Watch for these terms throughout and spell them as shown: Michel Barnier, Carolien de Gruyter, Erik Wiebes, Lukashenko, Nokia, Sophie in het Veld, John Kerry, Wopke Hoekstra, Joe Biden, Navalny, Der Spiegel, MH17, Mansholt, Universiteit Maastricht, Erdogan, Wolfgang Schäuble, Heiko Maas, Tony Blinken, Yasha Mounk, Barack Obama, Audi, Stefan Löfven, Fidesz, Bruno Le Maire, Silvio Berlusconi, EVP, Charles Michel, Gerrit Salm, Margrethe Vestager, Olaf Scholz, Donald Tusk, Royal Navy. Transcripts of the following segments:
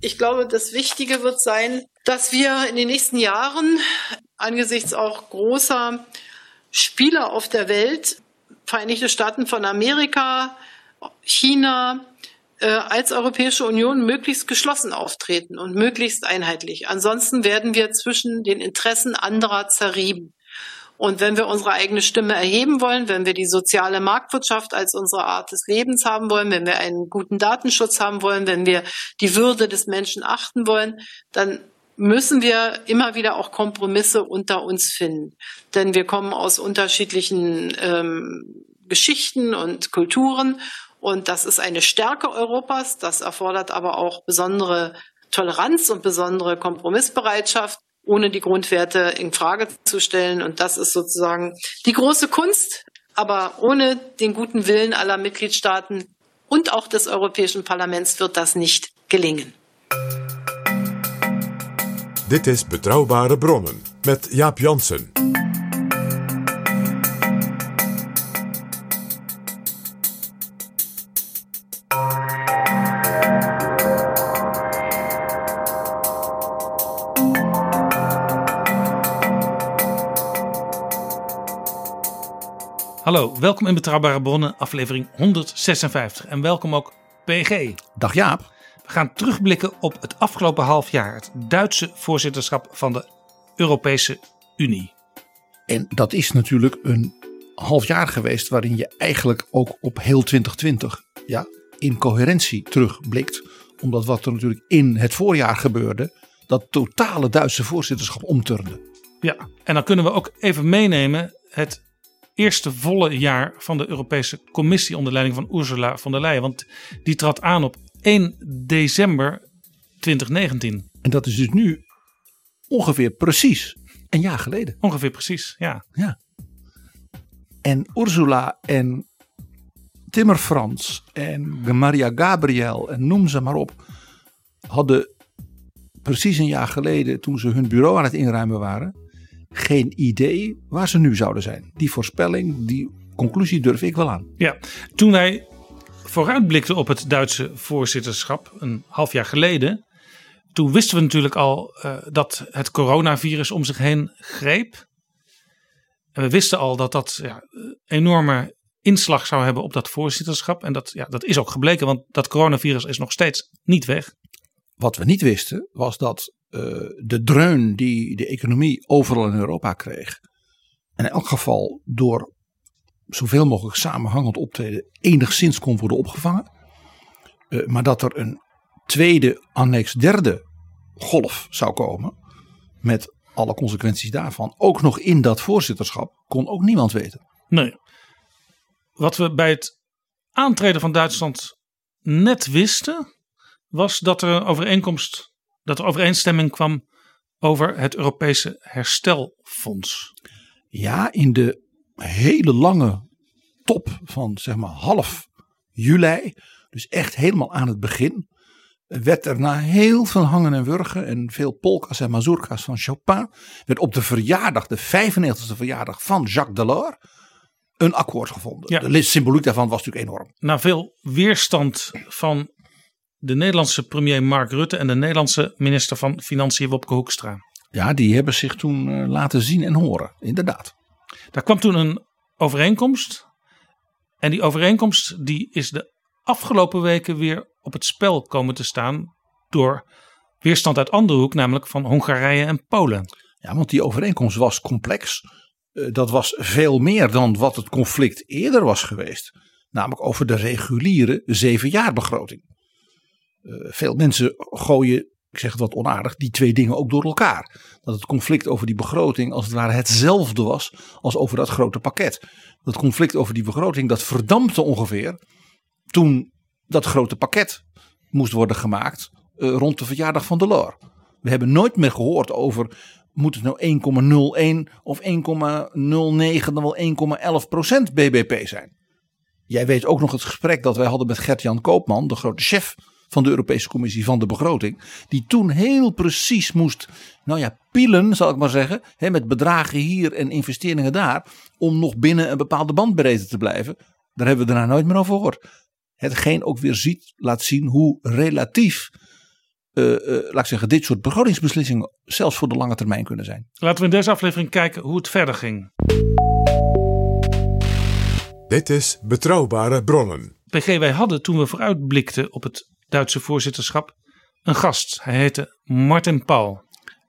Ich glaube, das Wichtige wird sein, dass wir in den nächsten Jahren angesichts auch großer Spieler auf der Welt, Vereinigte Staaten von Amerika, China, als Europäische Union möglichst geschlossen auftreten und möglichst einheitlich. Ansonsten werden wir zwischen den Interessen anderer zerrieben. Und wenn wir unsere eigene Stimme erheben wollen, wenn wir die soziale Marktwirtschaft als unsere Art des Lebens haben wollen, wenn wir einen guten Datenschutz haben wollen, wenn wir die Würde des Menschen achten wollen, dann müssen wir immer wieder auch Kompromisse unter uns finden. Denn wir kommen aus unterschiedlichen Geschichten und Kulturen. Und das ist eine Stärke Europas. Das erfordert aber auch besondere Toleranz und besondere Kompromissbereitschaft, ohne die Grundwerte in Frage zu stellen. Und das ist sozusagen die große Kunst, aber ohne den guten Willen aller Mitgliedstaaten und auch des Europäischen Parlaments wird das nicht gelingen. Dit is Betrouwbare Bronnen met Jaap Janssen. Hallo, welkom in Betrouwbare Bronnen, aflevering 156. En welkom ook PG. Dag Jaap. We gaan terugblikken op het afgelopen half jaar. Het Duitse voorzitterschap van de Europese Unie. En dat is natuurlijk een half jaar geweest waarin je eigenlijk ook op heel 2020 in coherentie terugblikt. Omdat wat er natuurlijk in het voorjaar gebeurde, dat totale Duitse voorzitterschap omturnde. Ja, en dan kunnen we ook even meenemen het eerste volle jaar van de Europese Commissie onder leiding van Ursula von der Leyen. Want die trad aan op 1 december 2019. En dat is dus nu ongeveer precies een jaar geleden. Ongeveer precies, ja. En Ursula en Timmermans en Maria Gabriel en noem ze maar op hadden precies een jaar geleden, toen ze hun bureau aan het inruimen waren, geen idee waar ze nu zouden zijn. Die voorspelling, die conclusie durf ik wel aan. Ja, toen wij vooruitblikten op het Duitse voorzitterschap een half jaar geleden, toen wisten we natuurlijk al dat het coronavirus om zich heen greep. En we wisten al dat enorme inslag zou hebben op dat voorzitterschap. En dat is ook gebleken, want dat coronavirus is nog steeds niet weg. Wat we niet wisten was dat de dreun die de economie overal in Europa kreeg, en in elk geval door zoveel mogelijk samenhangend optreden enigszins kon worden opgevangen. Maar dat er een tweede, annex derde golf zou komen, met alle consequenties daarvan, ook nog in dat voorzitterschap, kon ook niemand weten. Nee. Wat we bij het aantreden van Duitsland net wisten, was dat er overeenstemming kwam over het Europese herstelfonds. Ja, in de hele lange top van zeg maar half juli, dus echt helemaal aan het begin, werd er na heel veel hangen en wurgen en veel polka's en mazurka's van Chopin, werd op de verjaardag, de 95e verjaardag van Jacques Delors, een akkoord gevonden. Ja. De symboliek daarvan was natuurlijk enorm. Na veel weerstand van de Nederlandse premier Mark Rutte en de Nederlandse minister van Financiën Wopke Hoekstra. Ja, die hebben zich toen laten zien en horen, inderdaad. Daar kwam toen een overeenkomst. En die overeenkomst die is de afgelopen weken weer op het spel komen te staan door weerstand uit andere hoek, namelijk van Hongarije en Polen. Ja, want die overeenkomst was complex. Dat was veel meer dan wat het conflict eerder was geweest. Namelijk over de reguliere 7-jaar begroting. Veel mensen gooien, ik zeg het wat onaardig, die twee dingen ook door elkaar. Dat het conflict over die begroting als het ware hetzelfde was als over dat grote pakket. Dat conflict over die begroting, dat verdampte ongeveer toen dat grote pakket moest worden gemaakt rond de verjaardag van Delors. We hebben nooit meer gehoord over, moet het nou 1,01 of 1,09 dan wel 1,11% BBP zijn? Jij weet ook nog het gesprek dat wij hadden met Gert-Jan Koopman, de grote chef van de Europese Commissie van de begroting, die toen heel precies moest, pielen zal ik maar zeggen, met bedragen hier en investeringen daar, om nog binnen een bepaalde bandbreedte te blijven. Daar hebben we daarna nooit meer over gehoord. Hetgeen ook weer laat zien hoe relatief, dit soort begrotingsbeslissingen zelfs voor de lange termijn kunnen zijn. Laten we in deze aflevering kijken hoe het verder ging. Dit is Betrouwbare Bronnen. PG, wij hadden toen we vooruitblikten op het Duitse voorzitterschap een gast. Hij heette Martin Paul.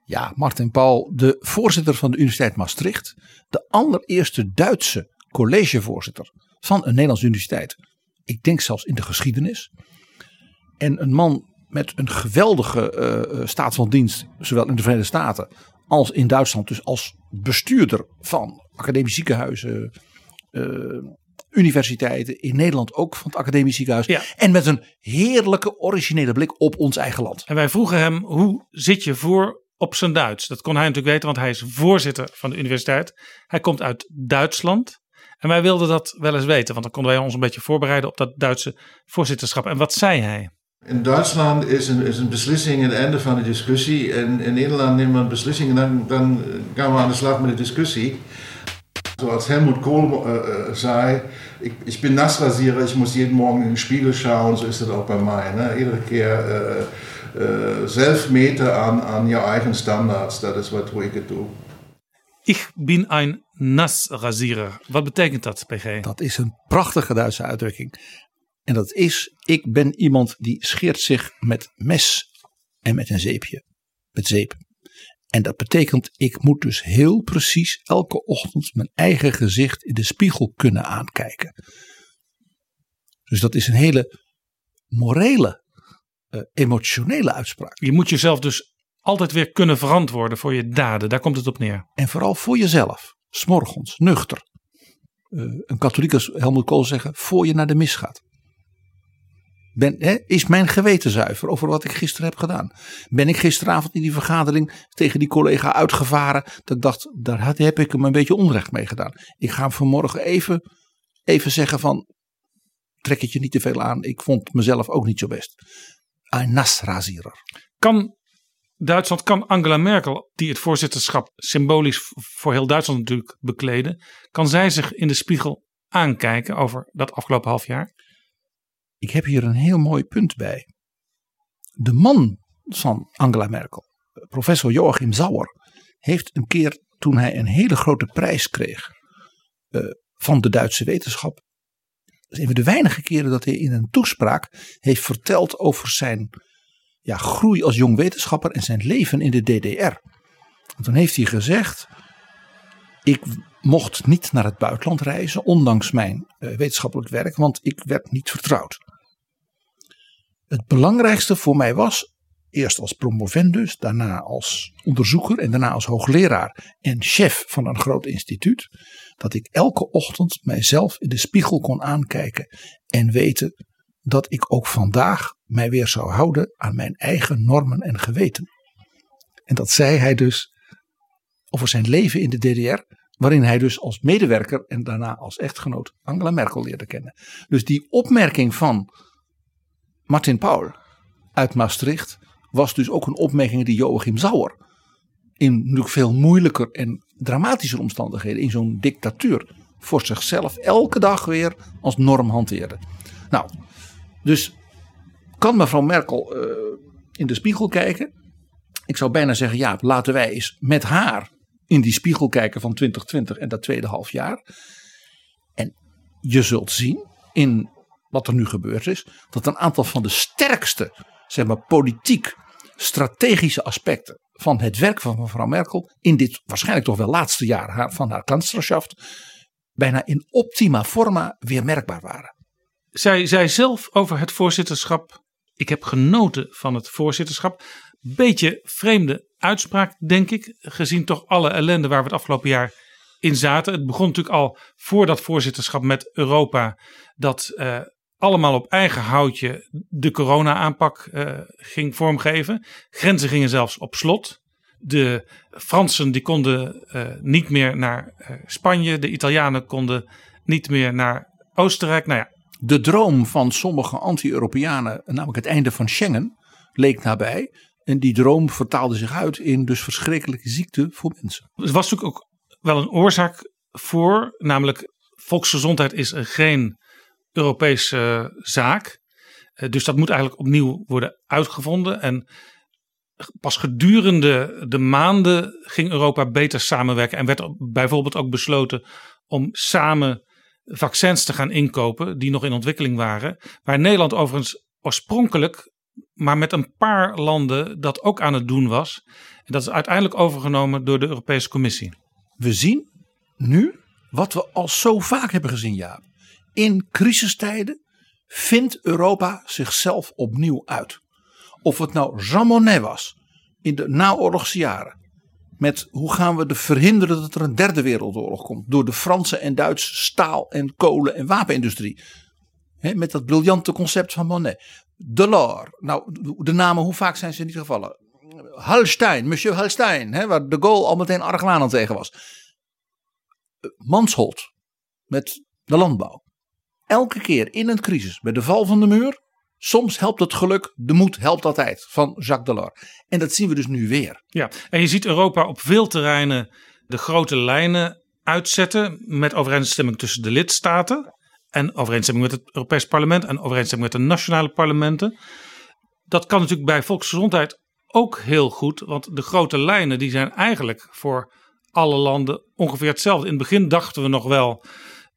Ja, Martin Paul, de voorzitter van de Universiteit Maastricht. De allereerste Duitse collegevoorzitter van een Nederlandse universiteit. Ik denk zelfs in de geschiedenis. En een man met een geweldige staat van dienst, zowel in de Verenigde Staten als in Duitsland. Dus als bestuurder van academische ziekenhuizen, universiteiten, in Nederland ook van het academisch ziekenhuis. Ja. En met een heerlijke originele blik op ons eigen land. En wij vroegen hem, hoe zit je voor op zijn Duits? Dat kon hij natuurlijk weten, want hij is voorzitter van de universiteit. Hij komt uit Duitsland. En wij wilden dat wel eens weten, want dan konden wij ons een beetje voorbereiden op dat Duitse voorzitterschap. En wat zei hij? In Duitsland is een beslissing het einde van de discussie. En in Nederland nemen we een beslissing en dan gaan we aan de slag met de discussie. Zoals Helmut Kohl zei, ik ben Nassrasierer, ik moet jeden Morgen in den Spiegel schauen, zo is dat ook bij mij. Ne? Iedere keer zelf meten aan je eigen standaards, dat is wat ik doe. Ik ben een Nassrasierer. Wat betekent dat, PG? Dat is een prachtige Duitse uitdrukking. En dat is, ik ben iemand die scheert zich met mes en met een zeepje. Met zeep. En dat betekent, ik moet dus heel precies elke ochtend mijn eigen gezicht in de spiegel kunnen aankijken. Dus dat is een hele morele, emotionele uitspraak. Je moet jezelf dus altijd weer kunnen verantwoorden voor je daden. Daar komt het op neer. En vooral voor jezelf. 'S Morgens, nuchter. Een katholiek als Helmut Kohl zeggen, voor je naar de mis gaat. Is mijn geweten zuiver over wat ik gisteren heb gedaan? Ben ik gisteravond in die vergadering tegen die collega uitgevaren? Dat ik dacht, daar heb ik hem een beetje onrecht mee gedaan. Ik ga hem vanmorgen even zeggen van, trek het je niet te veel aan. Ik vond mezelf ook niet zo best. Een Nassrasierer. Kan Angela Merkel, die het voorzitterschap symbolisch voor heel Duitsland natuurlijk bekleden, kan zij zich in de spiegel aankijken over dat afgelopen half jaar? Ik heb hier een heel mooi punt bij. De man van Angela Merkel, professor Joachim Sauer, heeft een keer toen hij een hele grote prijs kreeg van de Duitse wetenschap. Dat is een van de weinige keren dat hij in een toespraak heeft verteld over zijn groei als jong wetenschapper en zijn leven in de DDR. En toen heeft hij gezegd, ik mocht niet naar het buitenland reizen, ondanks mijn wetenschappelijk werk, want ik werd niet vertrouwd. Het belangrijkste voor mij was, eerst als promovendus, daarna als onderzoeker en daarna als hoogleraar en chef van een groot instituut, dat ik elke ochtend mijzelf in de spiegel kon aankijken en weten dat ik ook vandaag mij weer zou houden aan mijn eigen normen en geweten. En dat zei hij dus over zijn leven in de DDR, waarin hij dus als medewerker en daarna als echtgenoot Angela Merkel leerde kennen. Dus die opmerking van Martin Paul uit Maastricht was dus ook een opmerking die Joachim Sauer in natuurlijk veel moeilijker en dramatischer omstandigheden, in zo'n dictatuur, voor zichzelf elke dag weer als norm hanteerde. Nou, dus kan mevrouw Merkel in de spiegel kijken? Ik zou bijna zeggen, ja, laten wij eens met haar in die spiegel kijken van 2020 en dat tweede half jaar. En je zult zien in wat er nu gebeurd is, dat een aantal van de sterkste zeg maar, politiek strategische aspecten van het werk van mevrouw Merkel in dit waarschijnlijk toch wel laatste jaar van haar kanslerarschaft bijna in optima forma weer merkbaar waren. Zij zei zelf over het voorzitterschap: ik heb genoten van het voorzitterschap. Beetje vreemde uitspraak, denk ik, gezien toch alle ellende waar we het afgelopen jaar in zaten. Het begon natuurlijk al voor dat voorzitterschap met Europa dat allemaal op eigen houtje de corona-aanpak ging vormgeven. Grenzen gingen zelfs op slot. De Fransen die konden niet meer naar Spanje. De Italianen konden niet meer naar Oostenrijk. Nou ja. De droom van sommige anti-Europeanen, namelijk het einde van Schengen, leek nabij. En die droom vertaalde zich uit in dus verschrikkelijke ziekte voor mensen. Er was natuurlijk ook wel een oorzaak voor. Namelijk, volksgezondheid is geen Europese zaak. Dus dat moet eigenlijk opnieuw worden uitgevonden. En pas gedurende de maanden ging Europa beter samenwerken. En werd bijvoorbeeld ook besloten om samen vaccins te gaan inkopen die nog in ontwikkeling waren. Waar Nederland overigens oorspronkelijk, maar met een paar landen, dat ook aan het doen was. En dat is uiteindelijk overgenomen door de Europese Commissie. We zien nu wat we al zo vaak hebben gezien, Jaap. In crisistijden vindt Europa zichzelf opnieuw uit. Of het nou Jean Monnet was in de naoorlogse jaren. Met hoe gaan we verhinderen dat er een derde wereldoorlog komt. Door de Franse en Duitse staal en kolen en wapenindustrie. He, met dat briljante concept van Monnet. Delors, nou de namen, hoe vaak zijn ze niet gevallen. Hallstein, monsieur Hallstein. He, waar de Gaulle al meteen argwanend tegen was. Mansholt met de landbouw. Elke keer in een crisis, bij de val van de muur, soms helpt het geluk, de moed helpt altijd, van Jacques Delors. En dat zien we dus nu weer. Ja, en je ziet Europa op veel terreinen de grote lijnen uitzetten, met overeenstemming tussen de lidstaten en overeenstemming met het Europees Parlement en overeenstemming met de nationale parlementen. Dat kan natuurlijk bij volksgezondheid ook heel goed, want de grote lijnen die zijn eigenlijk voor alle landen ongeveer hetzelfde. In het begin dachten we nog wel,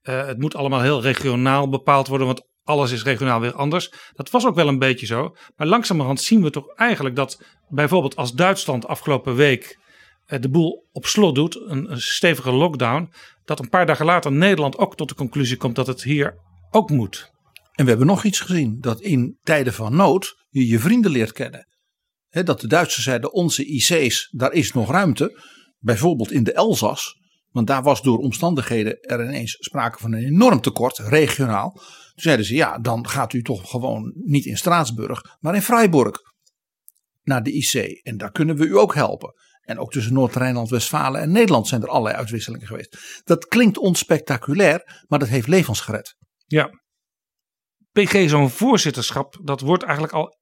het moet allemaal heel regionaal bepaald worden, want alles is regionaal weer anders. Dat was ook wel een beetje zo. Maar langzamerhand zien we toch eigenlijk dat bijvoorbeeld als Duitsland afgelopen week de boel op slot doet, een stevige lockdown, dat een paar dagen later Nederland ook tot de conclusie komt dat het hier ook moet. En we hebben nog iets gezien, dat in tijden van nood je je vrienden leert kennen. He, dat de Duitsers zeiden, onze IC's, daar is nog ruimte. Bijvoorbeeld in de Elzas. Want daar was door omstandigheden er ineens sprake van een enorm tekort, regionaal. Toen zeiden ze, ja, dan gaat u toch gewoon niet in Straatsburg, maar in Freiburg naar de IC. En daar kunnen we u ook helpen. En ook tussen Noord-Rijnland-Westfalen en Nederland zijn er allerlei uitwisselingen geweest. Dat klinkt onspectaculair, maar dat heeft levens gered. Ja, PG, zo'n voorzitterschap, dat wordt eigenlijk al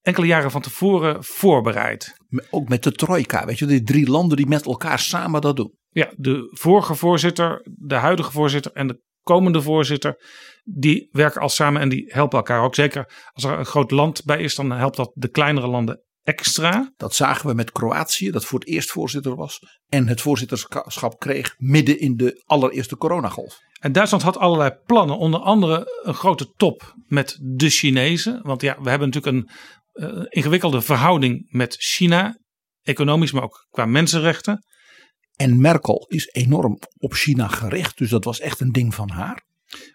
enkele jaren van tevoren voorbereid. Ook met de trojka, weet je, die drie landen die met elkaar samen dat doen. Ja, de vorige voorzitter, de huidige voorzitter en de komende voorzitter, die werken al samen en die helpen elkaar ook. Zeker als er een groot land bij is, dan helpt dat de kleinere landen extra. Dat zagen we met Kroatië, dat voor het eerst voorzitter was en het voorzitterschap kreeg midden in de allereerste coronagolf. En Duitsland had allerlei plannen, onder andere een grote top met de Chinezen. Want ja, we hebben natuurlijk een ingewikkelde verhouding met China, economisch, maar ook qua mensenrechten. En Merkel is enorm op China gericht, dus dat was echt een ding van haar.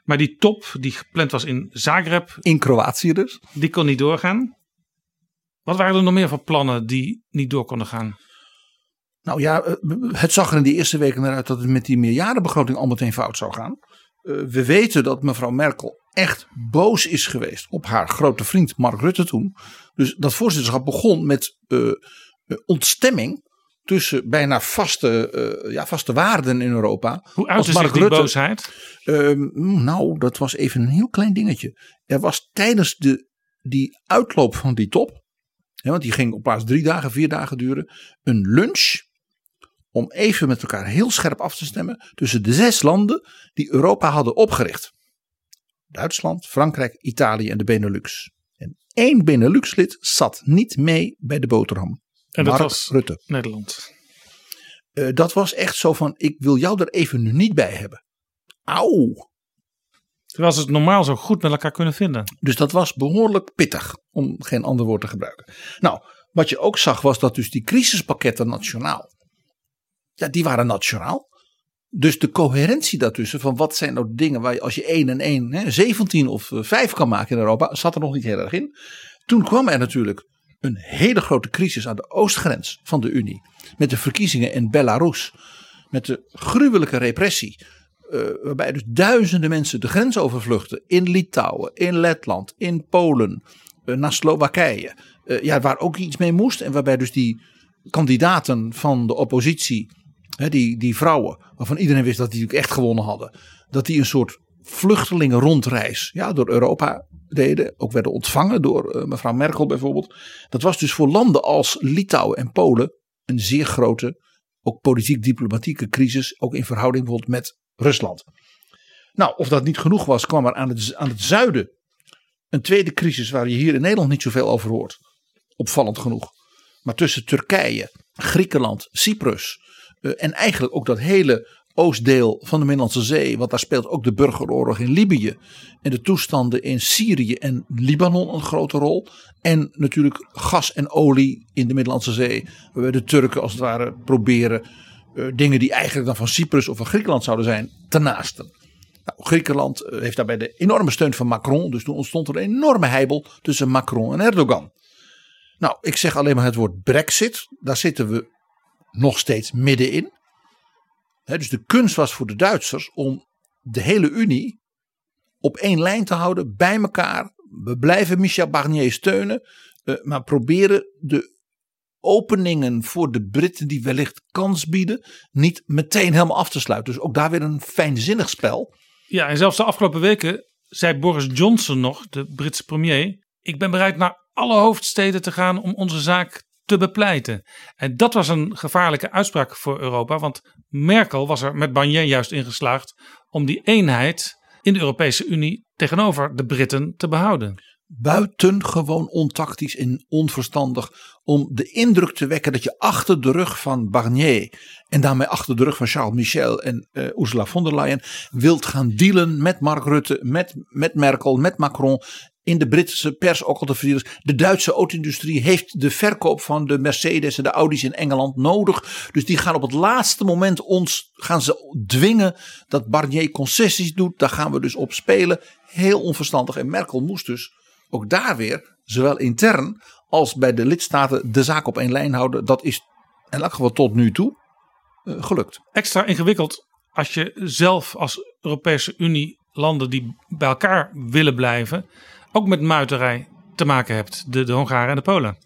Maar die top die gepland was in Zagreb, in Kroatië dus, die kon niet doorgaan. Wat waren er nog meer voor plannen die niet door konden gaan? Nou ja, het zag er in die eerste weken naar uit dat het met die meerjarenbegroting al meteen fout zou gaan. We weten dat mevrouw Merkel echt boos is geweest op haar grote vriend Mark Rutte toen. Dus dat voorzitterschap begon met ontstemming tussen bijna vaste waarden in Europa. Hoe uit is die boosheid? Nou, dat was even een heel klein dingetje. Er was tijdens die uitloop van die top, hè, want die ging op plaats 3 dagen, 4 dagen duren, een lunch om even met elkaar heel scherp af te stemmen tussen de 6 landen die Europa hadden opgericht. Duitsland, Frankrijk, Italië en de Benelux. En 1 Benelux-lid zat niet mee bij de boterham. En dat was Rutte. Nederland. Dat was echt zo van, ik wil jou er even nu niet bij hebben. Auw. Terwijl ze het normaal zo goed met elkaar kunnen vinden. Dus dat was behoorlijk pittig, om geen ander woord te gebruiken. Nou, wat je ook zag was dat dus die crisispakketten nationaal, ja, die waren nationaal. Dus de coherentie daartussen van wat zijn nou dingen waar je als je 1 en 1, 17 of 5 kan maken in Europa, zat er nog niet heel erg in. Toen kwam er natuurlijk een hele grote crisis aan de oostgrens van de Unie. Met de verkiezingen in Belarus. Met de gruwelijke repressie. Waarbij dus duizenden mensen de grens overvluchten. In Litouwen, in Letland, in Polen, naar Slowakije. Waar ook iets mee moest. En waarbij dus die kandidaten van de oppositie, die vrouwen, waarvan iedereen wist dat die natuurlijk echt gewonnen hadden. Dat die een soort vluchtelingenrondreis door Europa deden. Ook werden ontvangen door mevrouw Merkel bijvoorbeeld. Dat was dus voor landen als Litouwen en Polen een zeer grote, ook politiek-diplomatieke crisis. Ook in verhouding bijvoorbeeld met Rusland. Nou, of dat niet genoeg was, kwam er aan het zuiden een tweede crisis waar je hier in Nederland niet zoveel over hoort. Opvallend genoeg. Maar tussen Turkije, Griekenland, Cyprus en eigenlijk ook dat hele oostdeel van de Middellandse Zee, want daar speelt ook de burgeroorlog in Libië en de toestanden in Syrië en Libanon een grote rol. En natuurlijk gas en olie in de Middellandse Zee, waarbij de Turken als het ware proberen dingen die eigenlijk dan van Cyprus of van Griekenland zouden zijn te naasten. Nou, Griekenland heeft daarbij de enorme steun van Macron, dus toen ontstond er een enorme heibel tussen Macron en Erdogan. Nou, ik zeg alleen maar het woord Brexit, daar zitten we nog steeds middenin. Dus de kunst was voor de Duitsers om de hele Unie op één lijn te houden, bij elkaar. We blijven Michel Barnier steunen, maar proberen de openingen voor de Britten die wellicht kans bieden, niet meteen helemaal af te sluiten. Dus ook daar weer een fijnzinnig spel. Ja, en zelfs de afgelopen weken zei Boris Johnson nog, de Britse premier, ik ben bereid naar alle hoofdsteden te gaan om onze zaak te bepleiten. En dat was een gevaarlijke uitspraak voor Europa, want Merkel was er met Barnier juist in geslaagd om die eenheid in de Europese Unie tegenover de Britten te behouden. Buitengewoon ontactisch en onverstandig om de indruk te wekken dat je achter de rug van Barnier en daarmee achter de rug van Charles Michel en Ursula von der Leyen wilt gaan dealen met Mark Rutte, met Merkel, met Macron. In de Britse pers ook al te verdienen. De Duitse auto-industrie heeft de verkoop van de Mercedes en de Audi's in Engeland nodig. Dus die gaan op het laatste moment gaan ze dwingen dat Barnier concessies doet. Daar gaan we dus op spelen. Heel onverstandig. En Merkel moest dus ook daar weer, zowel intern als bij de lidstaten, de zaak op één lijn houden. Dat is in elk geval tot nu toe gelukt. Extra ingewikkeld als je zelf als Europese Unie landen die bij elkaar willen blijven ook met muiterij te maken hebt. De Hongaren en de Polen.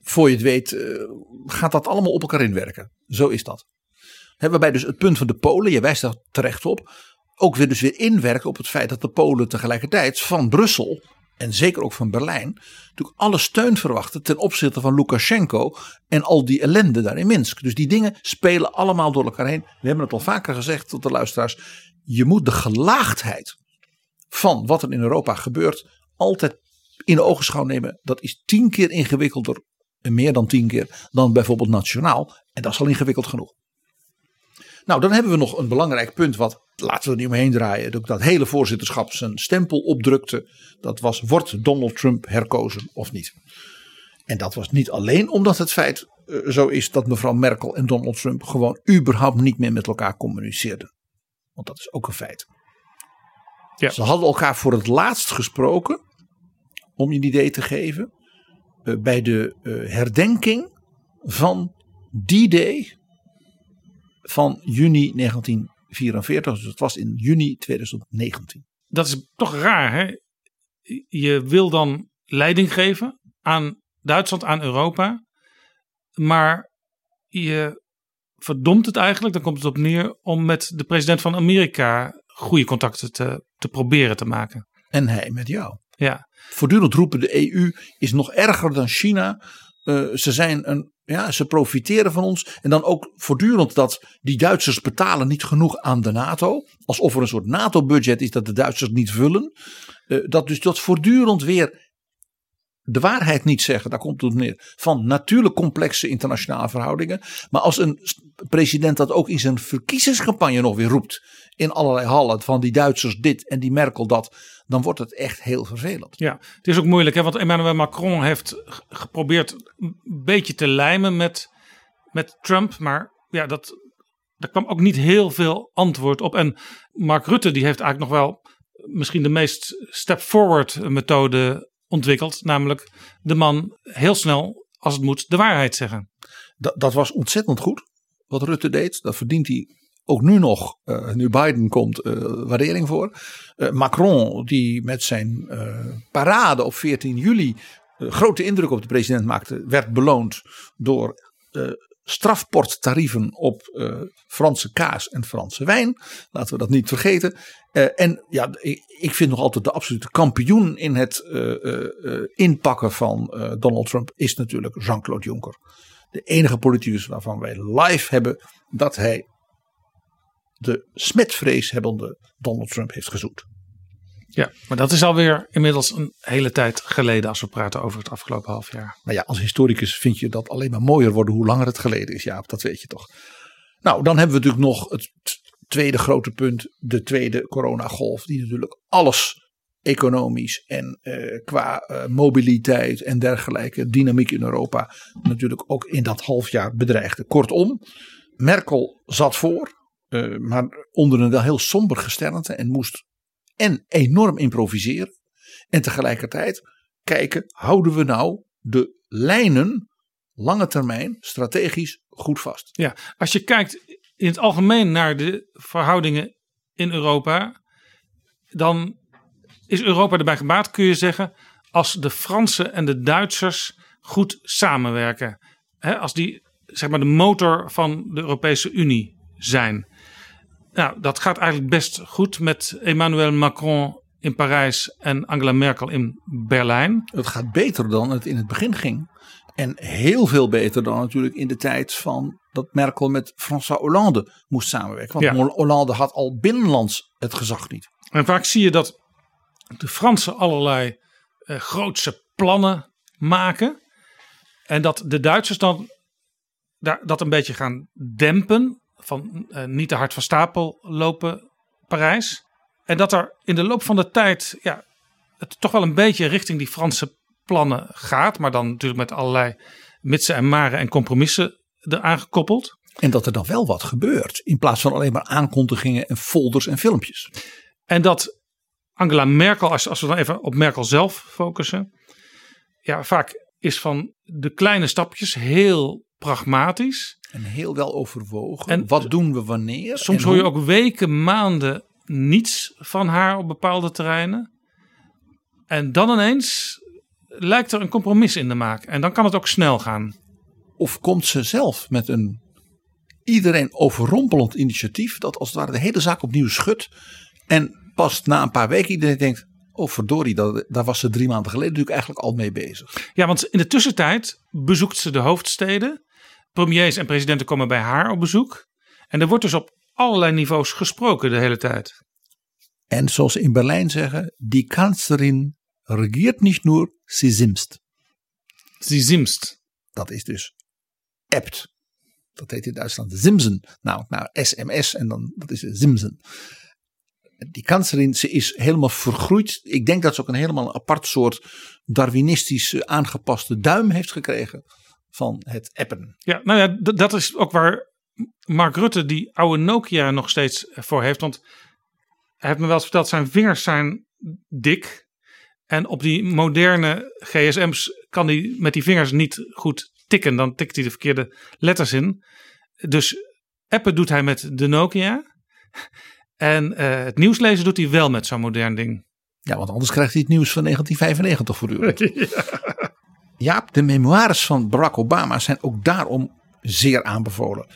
Voor je het weet gaat dat allemaal op elkaar inwerken. Zo is dat. Waarbij dus het punt van de Polen, je wijst daar terecht op, ook weer dus weer inwerken op het feit dat de Polen tegelijkertijd van Brussel en zeker ook van Berlijn natuurlijk alle steun verwachten ten opzichte van Lukashenko en al die ellende daar in Minsk. Dus die dingen spelen allemaal door elkaar heen. We hebben het al vaker gezegd tot de luisteraars. Je moet de gelaagdheid van wat er in Europa gebeurt altijd in ogenschouw nemen. Dat is 10 keer ingewikkelder. En meer dan 10 keer dan bijvoorbeeld nationaal. En dat is al ingewikkeld genoeg. Nou, dan hebben we nog een belangrijk punt. Wat, laten we er niet omheen draaien. Dat hele voorzitterschap zijn stempel opdrukte. Dat was, wordt Donald Trump herkozen of niet? En dat was niet alleen omdat het feit zo is dat mevrouw Merkel en Donald Trump gewoon überhaupt niet meer met elkaar communiceerden. Want dat is ook een feit. Ja. Ze hadden elkaar voor het laatst gesproken, om je een idee te geven, bij de herdenking van D-Day van juni 1944. Dus dat was in juni 2019. Dat is toch raar, hè? Je wil dan leiding geven aan Duitsland, aan Europa, maar je verdomt het eigenlijk, dan komt het op neer om met de president van Amerika goede contacten te proberen te maken. En hij met jou. Ja. Voortdurend roepen de EU is nog erger dan China. Ze profiteren van ons. En dan ook voortdurend dat die Duitsers betalen niet genoeg aan de NATO. Alsof er een soort NATO-budget is dat de Duitsers niet vullen. Dat voortdurend weer de waarheid niet zeggen, daar komt het op neer, van natuurlijk complexe internationale verhoudingen. Maar als een president dat ook in zijn verkiezingscampagne nog weer roept, in allerlei hallen van die Duitsers dit en die Merkel dat, dan wordt het echt heel vervelend. Ja, het is ook moeilijk, hè? Want Emmanuel Macron heeft geprobeerd een beetje te lijmen met Trump. Maar ja, daar kwam ook niet heel veel antwoord op. En Mark Rutte, die heeft eigenlijk nog wel misschien de meest step-forward methode ontwikkeld. Namelijk de man heel snel, als het moet, de waarheid zeggen. Dat was ontzettend goed wat Rutte deed. Dat verdient hij ook nu nog, nu Biden komt, waardering voor. Macron, die met zijn parade op 14 juli grote indruk op de president maakte, werd beloond door strafporttarieven op Franse kaas en Franse wijn. Laten we dat niet vergeten. En ja, ik vind nog altijd de absolute kampioen in het inpakken van Donald Trump is natuurlijk Jean-Claude Juncker. De enige politicus waarvan wij live hebben dat hij de smetvrees hebbende Donald Trump heeft gezoet. Ja, maar dat is alweer inmiddels een hele tijd geleden als we praten over het afgelopen half jaar. Nou ja, als historicus vind je dat alleen maar mooier worden hoe langer het geleden is, Jaap, dat weet je toch. Nou, dan hebben we natuurlijk nog het tweede grote punt, de tweede coronagolf, die natuurlijk alles economisch en qua mobiliteit en dergelijke dynamiek in Europa natuurlijk ook in dat half jaar bedreigde. Kortom, Merkel zat voor, maar onder een wel heel somber gesternte en moest en enorm improviseren en tegelijkertijd kijken, houden we nou de lijnen lange termijn strategisch goed vast? Ja, als je kijkt in het algemeen naar de verhoudingen in Europa, dan is Europa erbij gebaat, kun je zeggen, als de Fransen en de Duitsers goed samenwerken. He, als die, zeg maar, de motor van de Europese Unie zijn. Nou, dat gaat eigenlijk best goed met Emmanuel Macron in Parijs en Angela Merkel in Berlijn. Het gaat beter dan het in het begin ging. En heel veel beter dan natuurlijk in de tijd van dat Merkel met François Hollande moest samenwerken. Want ja, Hollande had al binnenlands het gezag niet. En vaak zie je dat de Fransen allerlei grootse plannen maken. En dat de Duitsers dan dat een beetje gaan dempen. Van niet te hard van stapel lopen Parijs. En dat er in de loop van de tijd, ja, het toch wel een beetje richting die Franse plannen gaat. Maar dan natuurlijk met allerlei mitsen en maren en compromissen eraan gekoppeld. En dat er dan wel wat gebeurt. In plaats van alleen maar aankondigingen en folders en filmpjes. En dat Angela Merkel, als we dan even op Merkel zelf focussen. Ja, vaak is van de kleine stapjes heel pragmatisch. En heel wel overwogen. En wat doen we wanneer? Soms hoor je ook weken, maanden niets van haar op bepaalde terreinen. En dan ineens lijkt er een compromis in de maak. En dan kan het ook snel gaan. Of komt ze zelf met een iedereen overrompelend initiatief dat als het ware de hele zaak opnieuw schudt. En pas na een paar weken iedereen denkt, oh verdorie, daar was ze 3 maanden geleden natuurlijk eigenlijk al mee bezig. Ja, want in de tussentijd bezoekt ze de hoofdsteden. Premiers en presidenten komen bij haar op bezoek. En er wordt dus op allerlei niveaus gesproken de hele tijd. En zoals ze in Berlijn zeggen, die kanzlerin regeert niet nur, sie simst. Sie simst. Dat is dus appt. Dat heet in Duitsland simsen. Nou sms en dan dat is simsen. Die kanzlerin, ze is helemaal vergroeid. Ik denk dat ze ook helemaal een apart soort darwinistische aangepaste duim heeft gekregen van het appen. Ja, nou ja, dat is ook waar Mark Rutte die oude Nokia nog steeds voor heeft. Want hij heeft me wel eens verteld, zijn vingers zijn dik. En op die moderne gsm's kan hij met die vingers niet goed tikken. Dan tikt hij de verkeerde letters in. Dus appen doet hij met de Nokia. En het nieuwslezen doet hij wel met zo'n modern ding. Ja, want anders krijgt hij het nieuws van 1995 voortdurend. Ja. Jaap, de memoires van Barack Obama zijn ook daarom zeer aanbevolen.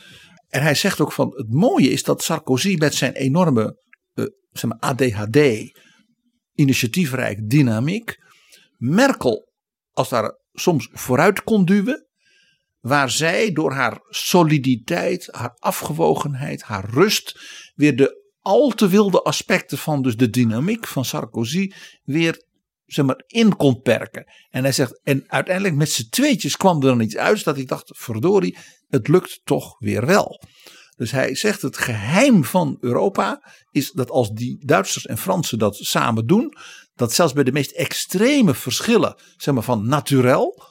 En hij zegt ook van, het mooie is dat Sarkozy met zijn enorme ADHD, initiatiefrijk dynamiek, Merkel als daar soms vooruit kon duwen, waar zij door haar soliditeit, haar afgewogenheid, haar rust, weer de al te wilde aspecten van dus de dynamiek van Sarkozy weer zeg maar, in kon perken. En hij zegt, en uiteindelijk met z'n tweetjes kwam er dan iets uit dat ik dacht, verdorie, het lukt toch weer wel. Dus hij zegt, het geheim van Europa is dat als die Duitsers en Fransen dat samen doen, dat zelfs bij de meest extreme verschillen, zeg maar, van naturel,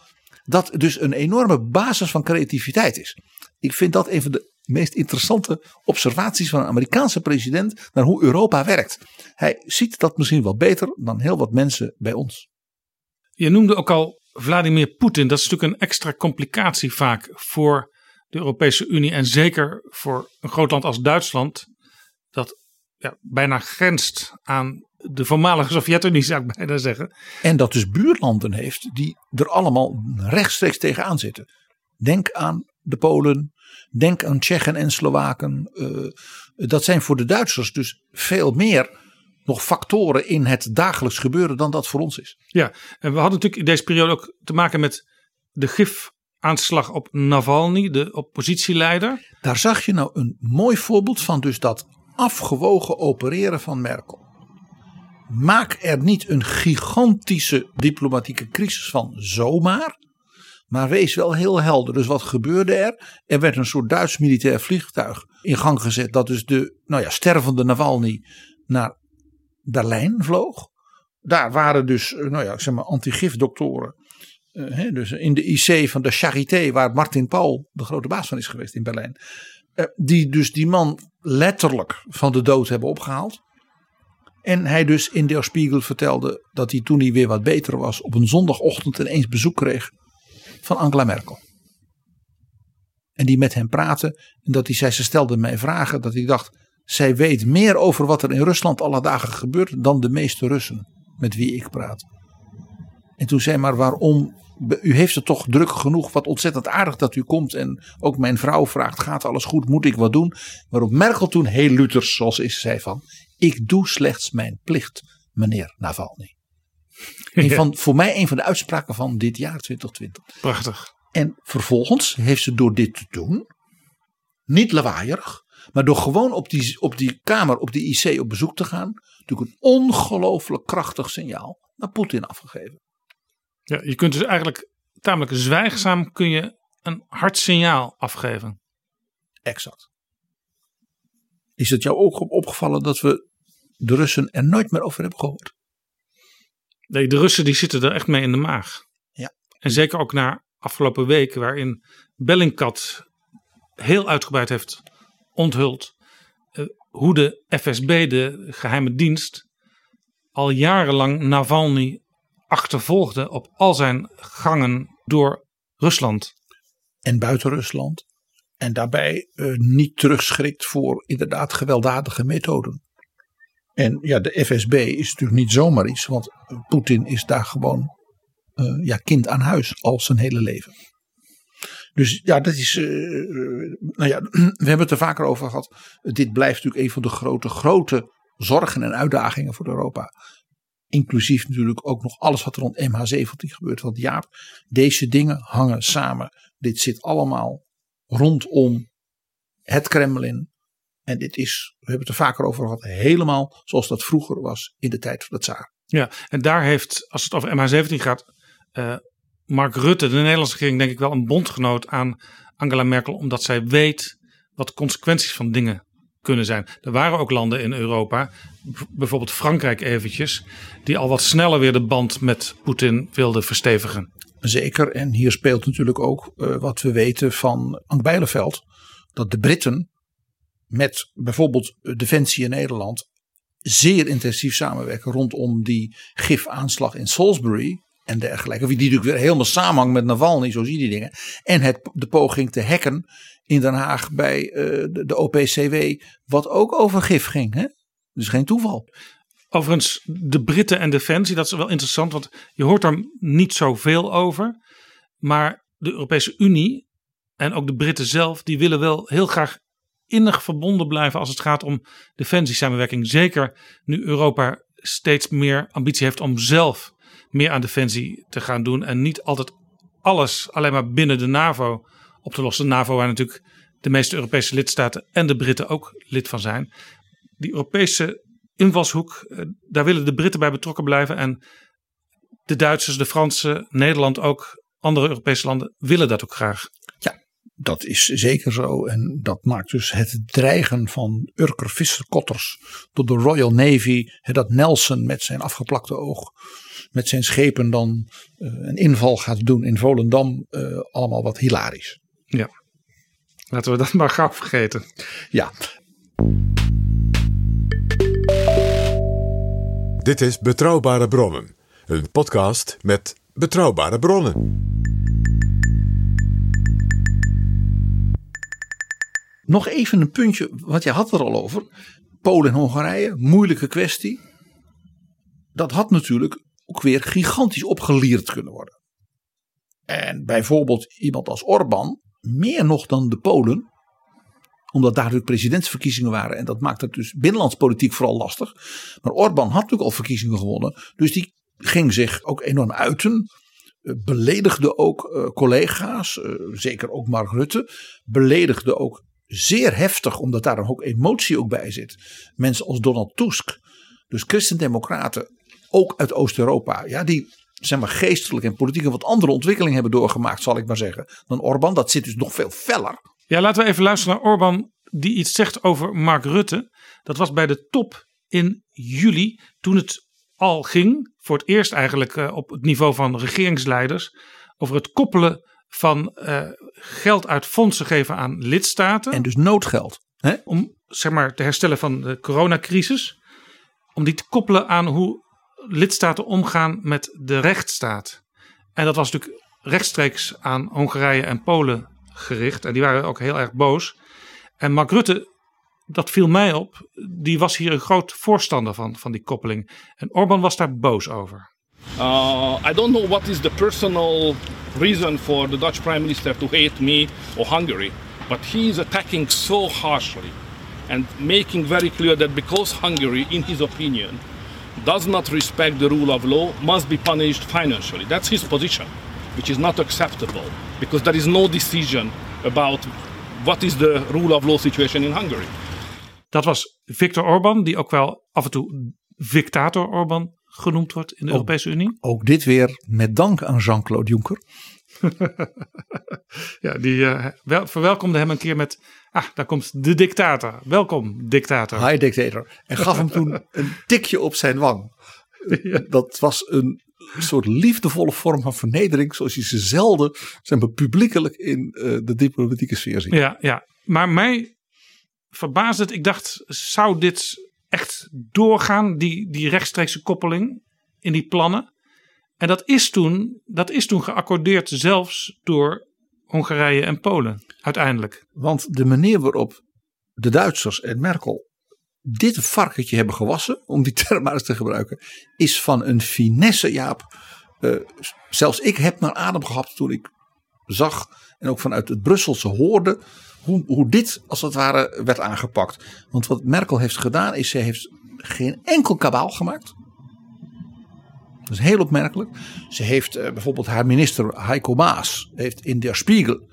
dat dus een enorme basis van creativiteit is. Ik vind dat een van de meest interessante observaties van een Amerikaanse president naar hoe Europa werkt. Hij ziet dat misschien wel beter dan heel wat mensen bij ons. Je noemde ook al Vladimir Poetin. Dat is natuurlijk een extra complicatie vaak voor de Europese Unie en zeker voor een groot land als Duitsland, dat bijna grenst aan de voormalige Sovjet-Unie, zou ik bijna zeggen. En dat dus buurlanden heeft die er allemaal rechtstreeks tegenaan zitten. Denk aan de Polen, denk aan Tsjechen en Slowaken. Dat zijn voor de Duitsers dus veel meer nog factoren in het dagelijks gebeuren dan dat voor ons is. Ja, en we hadden natuurlijk in deze periode ook te maken met de gifaanslag op Navalny, de oppositieleider. Daar zag je nou een mooi voorbeeld van dus dat afgewogen opereren van Merkel. Maak er niet een gigantische diplomatieke crisis van zomaar, maar wees wel heel helder. Dus wat gebeurde er? Er werd een soort Duits militair vliegtuig in gang gezet dat dus de stervende Navalny naar Berlijn vloog. Daar waren dus antigifdoktoren. Dus in de IC van de Charité waar Martin Paul de grote baas van is geweest in Berlijn. Die dus die man letterlijk van de dood hebben opgehaald. En hij dus in Der Spiegel vertelde dat hij toen hij weer wat beter was op een zondagochtend ineens bezoek kreeg van Angela Merkel. En die met hem praatte en dat hij zei, ze stelde mij vragen, dat ik dacht, zij weet meer over wat er in Rusland alle dagen gebeurt dan de meeste Russen met wie ik praat. En toen zei, maar waarom, u heeft het toch druk genoeg, wat ontzettend aardig dat u komt en ook mijn vrouw vraagt, gaat alles goed, moet ik wat doen? Waarop Merkel toen heel luters zoals is zei van, ik doe slechts mijn plicht, meneer Navalny. Voor mij een van de uitspraken van dit jaar 2020. Prachtig. En vervolgens heeft ze door dit te doen, niet lawaaierig, maar door gewoon op die kamer, op die IC op bezoek te gaan, natuurlijk een ongelooflijk krachtig signaal naar Poetin afgegeven. Ja, je kunt dus eigenlijk tamelijk zwijgzaam kun je een hard signaal afgeven. Exact. Is het jou ook opgevallen dat we de Russen er nooit meer over hebben gehoord? Nee, de Russen die zitten er echt mee in de maag. Ja. En zeker ook na afgelopen week waarin Bellingcat heel uitgebreid heeft onthuld hoe de FSB, de geheime dienst, al jarenlang Navalny achtervolgde op al zijn gangen door Rusland. En buiten Rusland. En daarbij niet terugschrikt voor inderdaad gewelddadige methoden. En ja, de FSB is natuurlijk niet zomaar iets. Want Poetin is daar gewoon kind aan huis al zijn hele leven. Dus ja, dat is, we hebben het er vaker over gehad. Dit blijft natuurlijk een van de grote zorgen en uitdagingen voor Europa. Inclusief natuurlijk ook nog alles wat er rond MH17 gebeurt. Want ja, deze dingen hangen samen. Dit zit allemaal rondom het Kremlin. En dit is, we hebben het er vaker over gehad, helemaal zoals dat vroeger was in de tijd van de tsaar. Ja, en daar heeft, als het over MH17 gaat, Mark Rutte, de Nederlandse regering, denk ik wel een bondgenoot aan Angela Merkel, omdat zij weet wat de consequenties van dingen kunnen zijn. Er waren ook landen in Europa, bijvoorbeeld Frankrijk eventjes, die al wat sneller weer de band met Poetin wilden verstevigen. Zeker, en hier speelt natuurlijk ook wat we weten van Ank Bijleveld, dat de Britten met bijvoorbeeld Defensie in Nederland zeer intensief samenwerken rondom die gifaanslag in Salisbury en dergelijke. Die natuurlijk weer helemaal samenhangt met Navalny, zo zie je die dingen. En de poging te hacken in Den Haag bij de OPCW, wat ook over gif ging. Hè? Dus geen toeval. Overigens, de Britten en Defensie, dat is wel interessant, want je hoort daar niet zoveel over. Maar de Europese Unie en ook de Britten zelf, die willen wel heel graag innig verbonden blijven als het gaat om defensiesamenwerking. Zeker nu Europa steeds meer ambitie heeft om zelf meer aan defensie te gaan doen. En niet altijd alles alleen maar binnen de NAVO op te lossen. De NAVO, waar natuurlijk de meeste Europese lidstaten en de Britten ook lid van zijn. Die Europese invalshoek, daar willen de Britten bij betrokken blijven. En de Duitsers, de Fransen, Nederland ook, andere Europese landen willen dat ook graag. Ja, dat is zeker zo. En dat maakt dus het dreigen van Urker Visser-Kotters door de Royal Navy, dat Nelson met zijn afgeplakte oog, met zijn schepen dan een inval gaat doen in Volendam, allemaal wat hilarisch. Ja, laten we dat maar gauw vergeten. Ja. Dit is Betrouwbare Bronnen, een podcast met betrouwbare bronnen. Nog even een puntje, want je had er al over. Polen en Hongarije, moeilijke kwestie. Dat had natuurlijk ook weer gigantisch opgelierd kunnen worden. En bijvoorbeeld iemand als Orbán, meer nog dan de Polen, omdat daar natuurlijk presidentsverkiezingen waren. En dat maakt het dus binnenlandspolitiek vooral lastig. Maar Orbán had natuurlijk al verkiezingen gewonnen. Dus die ging zich ook enorm uiten. Beledigde ook collega's. Zeker ook Mark Rutte. Beledigde ook zeer heftig. Omdat daar ook emotie ook bij zit. Mensen als Donald Tusk. Dus christendemocraten. Ook uit Oost-Europa. Ja, die zeg maar geestelijk en politiek een wat andere ontwikkeling hebben doorgemaakt. Zal ik maar zeggen. Dan Orbán. Dat zit dus nog veel feller. Ja, laten we even luisteren naar Orbán die iets zegt over Mark Rutte. Dat was bij de top in juli toen het al ging, voor het eerst eigenlijk op het niveau van regeringsleiders, over het koppelen van geld uit fondsen geven aan lidstaten. En dus noodgeld. Hè? Om zeg maar te herstellen van de coronacrisis. Om die te koppelen aan hoe lidstaten omgaan met de rechtsstaat. En dat was natuurlijk rechtstreeks aan Hongarije en Polen gericht. En die waren ook heel erg boos. En Mark Rutte, dat viel mij op, die was hier een groot voorstander van die koppeling. En Orbán was daar boos over. I don't know what is the personal reason for the Dutch prime minister to hate me or Hungary. But he is attacking so harshly. And making very clear that because Hungary, in his opinion, does not respect the rule of law, must be punished financially. That's his position. Which is not acceptable, because there is no decision about what is the rule of law situation in Hungary. Dat was Viktor Orbán, die ook wel af en toe dictator Orbán genoemd wordt in de Europese Unie. Ook dit weer met dank aan Jean-Claude Juncker. Ja, die verwelkomde hem een keer met, daar komt de dictator. Welkom, dictator. Hi, dictator. En gaf hem toen een tikje op zijn wang. Ja. Dat was een soort liefdevolle vorm van vernedering, zoals je ze zelden zijn publiekelijk in de diplomatieke sfeer ziet. Ja, maar mij verbaasde het. Ik dacht, zou dit echt doorgaan, die rechtstreekse koppeling in die plannen? En dat is toen geaccordeerd zelfs door Hongarije en Polen uiteindelijk. Want de manier waarop de Duitsers en Merkel dit varkentje hebben gewassen, om die term maar eens te gebruiken, is van een finesse, Jaap. Zelfs ik heb maar adem gehad toen ik zag en ook vanuit het Brusselse hoorde hoe dit als het ware werd aangepakt. Want wat Merkel heeft gedaan is, ze heeft geen enkel kabaal gemaakt. Dat is heel opmerkelijk. Ze heeft bijvoorbeeld haar minister Heiko Maas heeft in Der Spiegel,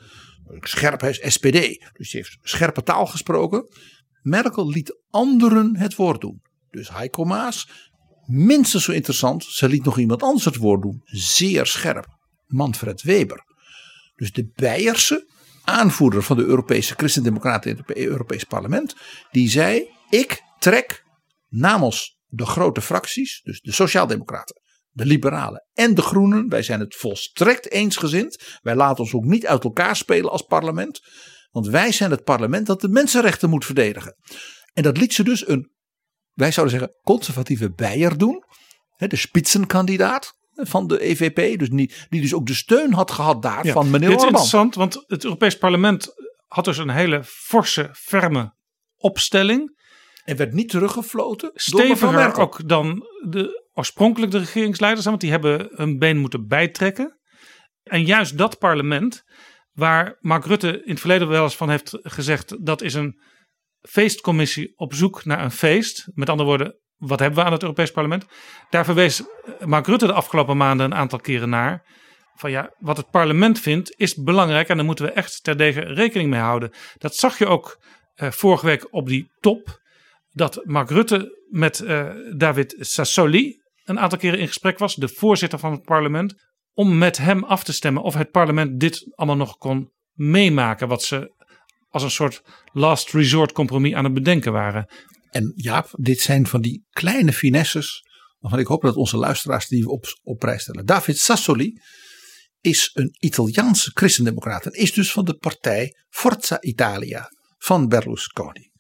scherp, hij is SPD, dus ze heeft scherpe taal gesproken. Merkel liet anderen het woord doen. Dus Heiko Maas, minstens zo interessant, ze liet nog iemand anders het woord doen. Zeer scherp. Manfred Weber. Dus de Beierse aanvoerder van de Europese Christendemocraten in het Europees Parlement, die zei, ik trek namens de grote fracties, dus de Sociaaldemocraten, de Liberalen en de Groenen, wij zijn het volstrekt eensgezind, wij laten ons ook niet uit elkaar spelen als parlement. Want wij zijn het parlement dat de mensenrechten moet verdedigen. En dat liet ze dus een, wij zouden zeggen, conservatieve Beier doen. De spitsenkandidaat van de EVP. Dus die dus ook de steun had gehad daar van meneer Orbán. Dit is interessant, want het Europees parlement had dus een hele forse, ferme opstelling. En werd niet teruggefloten. Steviger ook dan de oorspronkelijke regeringsleiders. Want die hebben hun been moeten bijtrekken. En juist dat parlement, waar Mark Rutte in het verleden wel eens van heeft gezegd, dat is een feestcommissie op zoek naar een feest. Met andere woorden, wat hebben we aan het Europees Parlement? Daar verwees Mark Rutte de afgelopen maanden een aantal keren naar. Van ja, wat het parlement vindt is belangrijk en daar moeten we echt terdege rekening mee houden. Dat zag je ook vorige week op die top. Dat Mark Rutte met David Sassoli, een aantal keren in gesprek was, de voorzitter van het parlement, om met hem af te stemmen of het parlement dit allemaal nog kon meemaken, wat ze als een soort last resort compromis aan het bedenken waren. En Jaap, dit zijn van die kleine finesses, waarvan ik hoop dat onze luisteraars die op prijs stellen. David Sassoli is een Italiaanse christendemocraat en is dus van de partij Forza Italia van Berlusconi.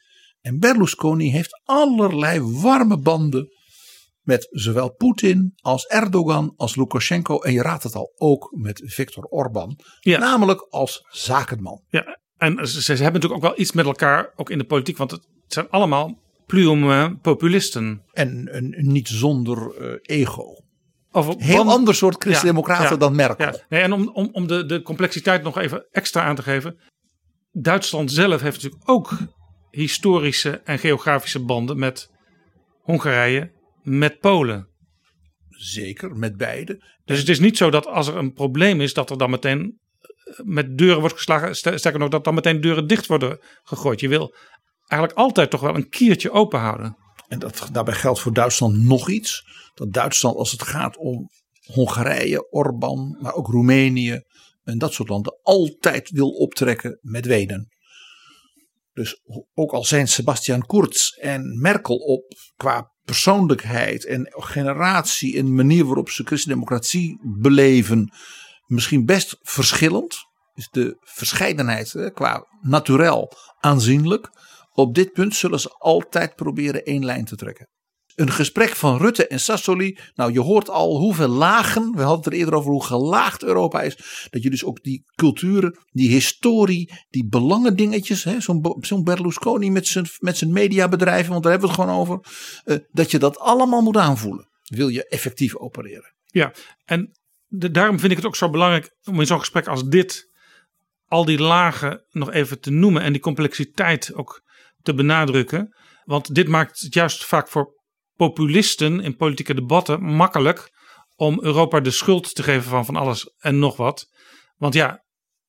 En Berlusconi heeft allerlei warme banden met zowel Poetin als Erdogan als Lukashenko. En je raadt het al, ook met Viktor Orbán. Ja. Namelijk als zakenman. Ja, en ze hebben natuurlijk ook wel iets met elkaar, ook in de politiek. Want het zijn allemaal plume populisten. En niet zonder ego. Heel ander soort christendemocraten dan Merkel. Ja. Nee, en om de complexiteit nog even extra aan te geven. Duitsland zelf heeft natuurlijk ook historische en geografische banden met Hongarije, met Polen. Zeker, met beide. Dus het is niet zo dat als er een probleem is, dat er dan meteen met deuren wordt geslagen. Sterker nog, dat dan meteen deuren dicht worden gegooid. Je wil eigenlijk altijd toch wel een kiertje open houden. En daarbij geldt voor Duitsland nog iets. Dat Duitsland, als het gaat om Hongarije, Orbán, maar ook Roemenië en dat soort landen, altijd wil optrekken met Wenen. Dus ook al zijn Sebastian Kurz en Merkel op qua persoonlijkheid en generatie en manier waarop ze christendemocratie beleven misschien best verschillend, is de verscheidenheid qua naturel aanzienlijk. Op dit punt zullen ze altijd proberen één lijn te trekken. Een gesprek van Rutte en Sassoli. Nou, je hoort al hoeveel lagen. We hadden het er eerder over hoe gelaagd Europa is. Dat je dus ook die culturen, die historie, die belangendingetjes. Zo'n Berlusconi met zijn mediabedrijven. Want daar hebben we het gewoon over. Dat je dat allemaal moet aanvoelen. Wil je effectief opereren. Ja, en daarom vind ik het ook zo belangrijk om in zo'n gesprek als dit al die lagen nog even te noemen. En die complexiteit ook te benadrukken. Want dit maakt het juist vaak voor populisten in politieke debatten makkelijk om Europa de schuld te geven van alles en nog wat. Want ja,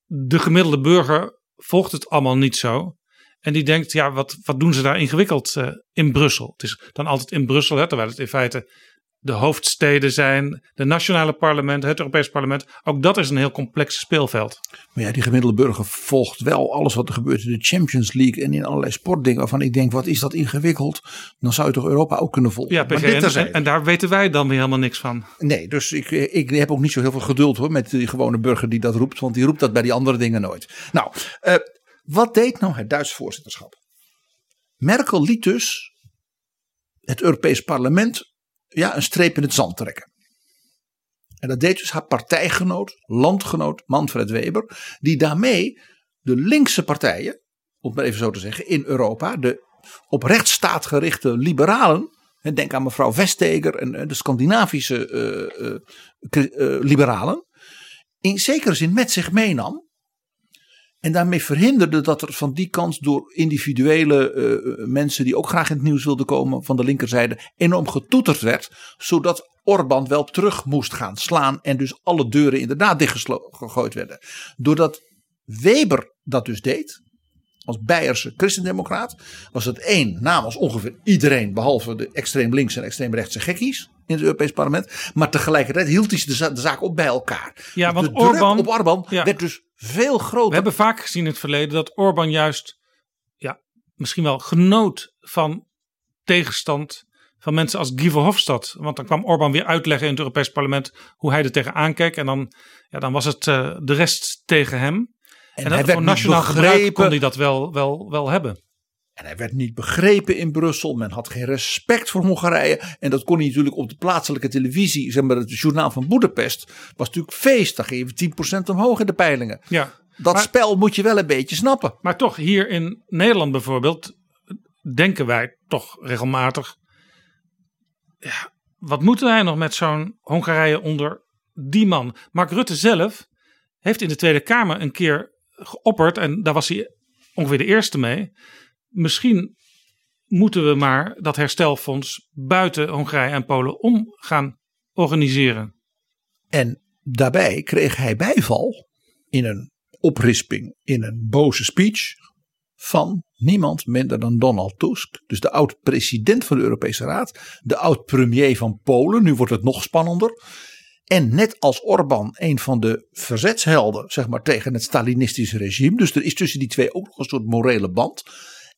de gemiddelde burger volgt het allemaal niet zo. En die denkt, ja, wat doen ze daar ingewikkeld in Brussel? Het is dan altijd in Brussel, terwijl het in feite de hoofdsteden zijn, de nationale parlementen, het Europees parlement. Ook dat is een heel complex speelveld. Maar ja, die gemiddelde burger volgt wel alles wat er gebeurt in de Champions League en in allerlei sportdingen, waarvan ik denk, wat is dat ingewikkeld? Dan zou je toch Europa ook kunnen volgen. Ja, maar dit en daar weten wij dan weer helemaal niks van. Nee, dus ik heb ook niet zo heel veel geduld hoor met die gewone burger die dat roept, want die roept dat bij die andere dingen nooit. Nou, wat deed nou het Duits voorzitterschap? Merkel liet dus het Europees parlement een streep in het zand trekken. En dat deed dus haar partijgenoot, landgenoot Manfred Weber, die daarmee de linkse partijen, om het maar even zo te zeggen, in Europa, de op rechtsstaat gerichte liberalen, denk aan mevrouw Vestager en de Scandinavische liberalen, in zekere zin met zich meenam. En daarmee verhinderde dat er van die kant door individuele mensen die ook graag in het nieuws wilden komen van de linkerzijde enorm getoeterd werd. Zodat Orbán wel terug moest gaan slaan en dus alle deuren inderdaad dichtgegooid werden. Doordat Weber dat dus deed, als Beierse christendemocraat, was het één namens ongeveer iedereen behalve de extreem links en extreem rechtse gekkies in het Europees parlement. Maar tegelijkertijd hield hij de zaak ook bij elkaar. Ja, want de druk op Orbán werd dus veel groter. We hebben vaak gezien in het verleden dat Orbán juist misschien wel genoot van tegenstand van mensen als Guy Verhofstadt. Want dan kwam Orbán weer uitleggen in het Europees parlement hoe hij er tegenaan keek. En dan was het de rest tegen hem. En hij werd nationaal gebruik kon hij dat wel hebben. En hij werd niet begrepen in Brussel. Men had geen respect voor Hongarije. En dat kon hij natuurlijk op de plaatselijke televisie. Zeg maar het journaal van Boedapest was natuurlijk feest. Dan ging je 10% omhoog in de peilingen. Ja, dat spel moet je wel een beetje snappen. Maar toch, hier in Nederland bijvoorbeeld denken wij toch regelmatig. Ja, wat moeten wij nog met zo'n Hongarije onder die man? Mark Rutte zelf heeft in de Tweede Kamer een keer geopperd. En daar was hij ongeveer de eerste mee. Misschien moeten we maar dat herstelfonds buiten Hongarije en Polen om gaan organiseren. En daarbij kreeg hij bijval in een oprisping, in een boze speech van niemand minder dan Donald Tusk. Dus de oud-president van de Europese Raad. De oud-premier van Polen. Nu wordt het nog spannender. En net als Orbán een van de verzetshelden, zeg maar, tegen het Stalinistische regime. Dus er is tussen die twee ook nog een soort morele band.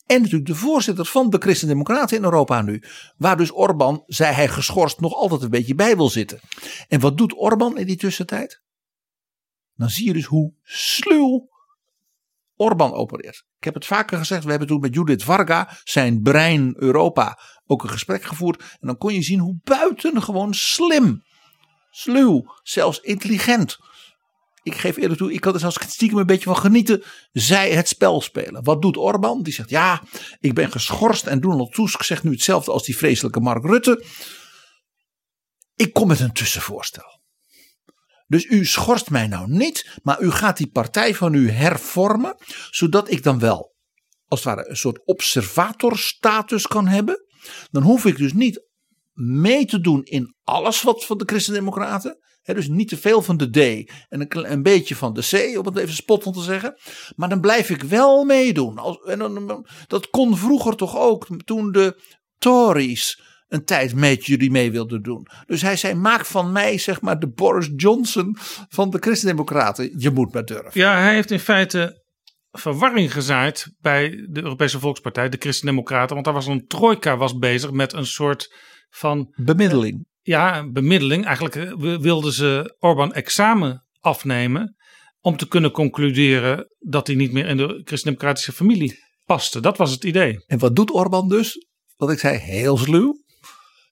En natuurlijk de voorzitter van de Christen-Democraten in Europa nu. Waar dus Orbán, zei hij geschorst, nog altijd een beetje bij wil zitten. En wat doet Orbán in die tussentijd? Dan zie je dus hoe sluw Orbán opereert. Ik heb het vaker gezegd, we hebben toen met Judith Varga, zijn brein Europa, ook een gesprek gevoerd. En dan kon je zien hoe buitengewoon slim, sluw, zelfs intelligent. Ik geef eerlijk toe, ik kan er zelfs stiekem een beetje van genieten. Zij het spel spelen. Wat doet Orbán? Die zegt ja, ik ben geschorst. En Donald Tusk zegt nu hetzelfde als die vreselijke Mark Rutte. Ik kom met een tussenvoorstel. Dus u schorst mij nou niet, maar u gaat die partij van u hervormen, zodat ik dan wel, als het ware, een soort observatorstatus kan hebben. Dan hoef ik dus niet mee te doen in alles wat van de Christen-Democraten. Dus niet te veel van de D en een beetje van de C, om het even spottend te zeggen. Maar dan blijf ik wel meedoen. Dat kon vroeger toch ook, toen de Tories een tijd met jullie mee wilden doen. Dus hij zei, maak van mij, zeg maar, de Boris Johnson van de Christen-Democraten. Je moet maar durven. Ja, hij heeft in feite verwarring gezaaid bij de Europese Volkspartij, de Christen-Democraten. Want daar was een trojka bezig met een soort van bemiddeling. Bemiddeling. Eigenlijk wilden ze Orbán examen afnemen om te kunnen concluderen dat hij niet meer in de christendemocratische familie paste. Dat was het idee. En wat doet Orbán dus? Wat ik zei, heel sluw.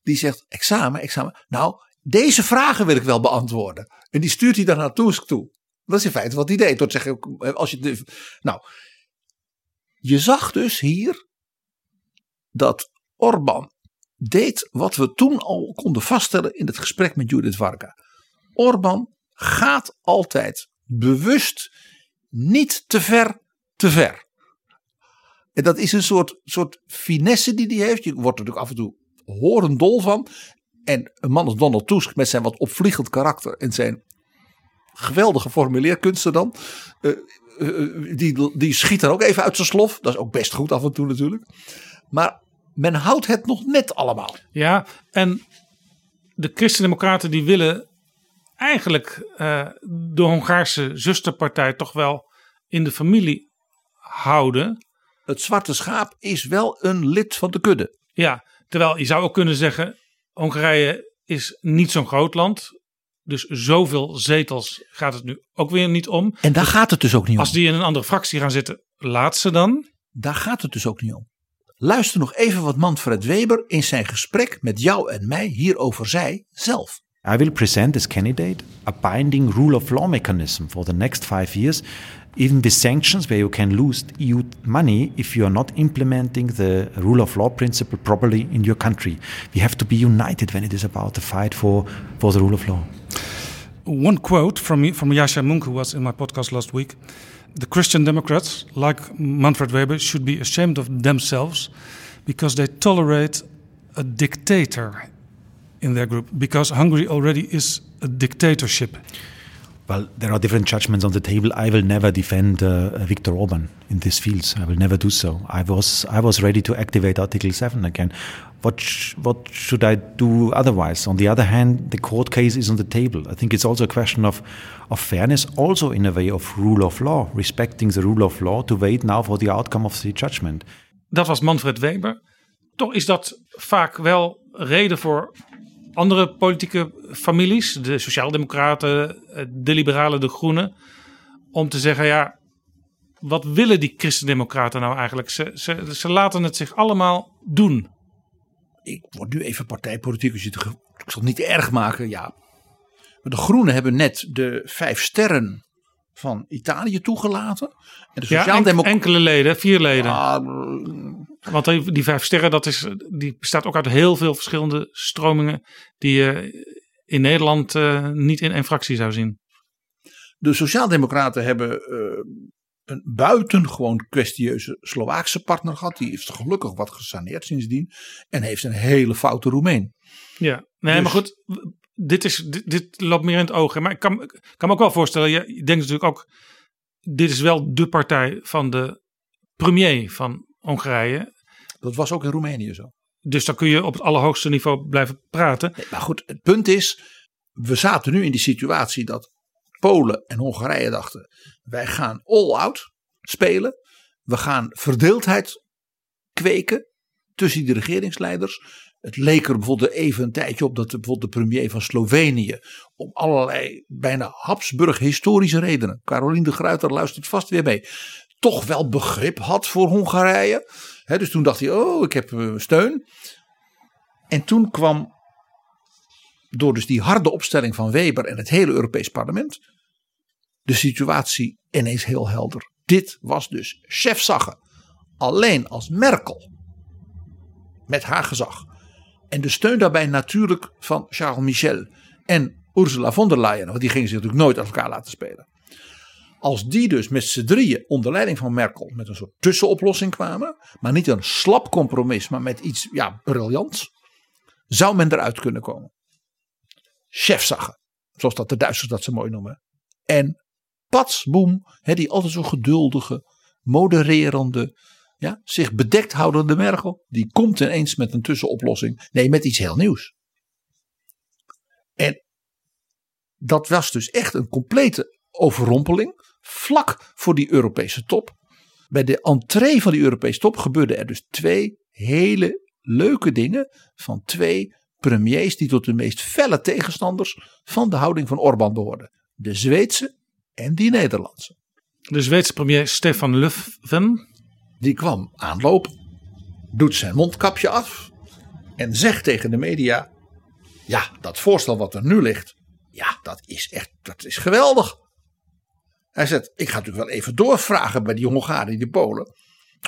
Die zegt, examen. Nou, deze vragen wil ik wel beantwoorden. En die stuurt hij dan naar Tusk toe. Dat is in feite wat hij deed. Tot zeggen, als je, je zag dus hier dat Orbán deed wat we toen al konden vaststellen in het gesprek met Judith Varga. Orbán gaat altijd bewust niet te ver. En dat is een soort finesse die hij heeft. Je wordt natuurlijk af en toe horendol van. En een man als Donald Tusk met zijn wat opvliegend karakter en zijn geweldige formuleerkunsten dan. Die schiet er ook even uit zijn slof. Dat is ook best goed af en toe natuurlijk. Maar men houdt het nog net allemaal. Ja, en de Christen-Democraten die willen eigenlijk de Hongaarse zusterpartij toch wel in de familie houden. Het zwarte schaap is wel een lid van de kudde. Ja, terwijl je zou ook kunnen zeggen, Hongarije is niet zo'n groot land. Dus zoveel zetels gaat het nu ook weer niet om. En daar gaat het dus ook niet om. Als die in een andere fractie gaan zitten, laat ze dan. Daar gaat het dus ook niet om. Luister nog even wat Manfred Weber in zijn gesprek met jou en mij hierover zei zelf. I will present this candidate a binding rule of law mechanism for the next 5 years. Even with sanctions where you can lose EU money if you are not implementing the rule of law principle properly in your country. We have to be united when it is about the fight for the rule of law. One quote from Yasha Munk, who was in my podcast last week. The Christian Democrats, like Manfred Weber, should be ashamed of themselves because they tolerate a dictator in their group, because Hungary already is a dictatorship. Well, there are different judgments on the table. I will never defend Viktor Orbán in these fields. I will never do so. I was ready to activate Article 7 again. What should I do otherwise? On the other hand, the court case is on the table. I think it's also a question of fairness, also in a way of rule of law, respecting the rule of law, to wait now for the outcome of the judgment. Dat was Manfred Weber. Toch is dat vaak wel reden voor andere politieke families, de Sociaaldemocraten, de Liberalen, de Groenen, om te zeggen, ja, wat willen die Christen-Democraten nou eigenlijk? Ze laten het zich allemaal doen. Ik word nu even partijpolitiek, dus ik zal het niet erg maken, ja. Maar de Groenen hebben net de 5 sterren van Italië toegelaten. En de enkele leden, 4 leden. Want die 5 sterren, die bestaat ook uit heel veel verschillende stromingen die je in Nederland niet in één fractie zou zien. De Sociaaldemocraten hebben een buitengewoon kwestieuze Slovaakse partner gehad. Die heeft gelukkig wat gesaneerd sindsdien en heeft een hele foute Roemeen. Ja, nee, dus, maar goed, dit loopt meer in het oog. Maar ik kan me ook wel voorstellen, je denkt natuurlijk ook, dit is wel de partij van de premier van Hongarije. Dat was ook in Roemenië zo. Dus dan kun je op het allerhoogste niveau blijven praten. Nee, maar goed, het punt is, we zaten nu in die situatie dat Polen en Hongarije dachten, wij gaan all-out spelen. We gaan verdeeldheid kweken tussen die regeringsleiders. Het leek er bijvoorbeeld even een tijdje op dat de premier van Slovenië om allerlei bijna Habsburg historische redenen, Carolien de Gruyter luistert vast weer mee, toch wel begrip had voor Hongarije. He, dus toen dacht hij, oh, ik heb steun. En toen kwam, door dus die harde opstelling van Weber en het hele Europees parlement, de situatie ineens heel helder. Dit was dus chefzagge. Alleen als Merkel, met haar gezag, en de steun daarbij natuurlijk van Charles Michel en Ursula von der Leyen, want die gingen zich natuurlijk nooit uit elkaar laten spelen. Als die dus met z'n drieën onder leiding van Merkel met een soort tussenoplossing kwamen, maar niet een slap compromis, maar met iets, ja, briljants, zou men eruit kunnen komen. Chefzagge, zoals dat de Duitsers dat zo mooi noemen. En patsboem, die altijd zo geduldige, modererende, ja, zich bedekt houdende Merkel, die komt ineens met een tussenoplossing. Nee, met iets heel nieuws. En dat was dus echt een complete overrompeling, vlak voor die Europese top. Bij de entree van die Europese top gebeurden er dus twee hele leuke dingen van twee premiers die tot de meest felle tegenstanders van de houding van Orbán behoorden. De Zweedse en die Nederlandse. De Zweedse premier Stefan Löfven, die kwam aanlopen, doet zijn mondkapje af en zegt tegen de media, ja, dat voorstel wat er nu ligt, ja, dat is geweldig. Hij zegt, ik ga natuurlijk wel even doorvragen bij die Hongaren, die Polen,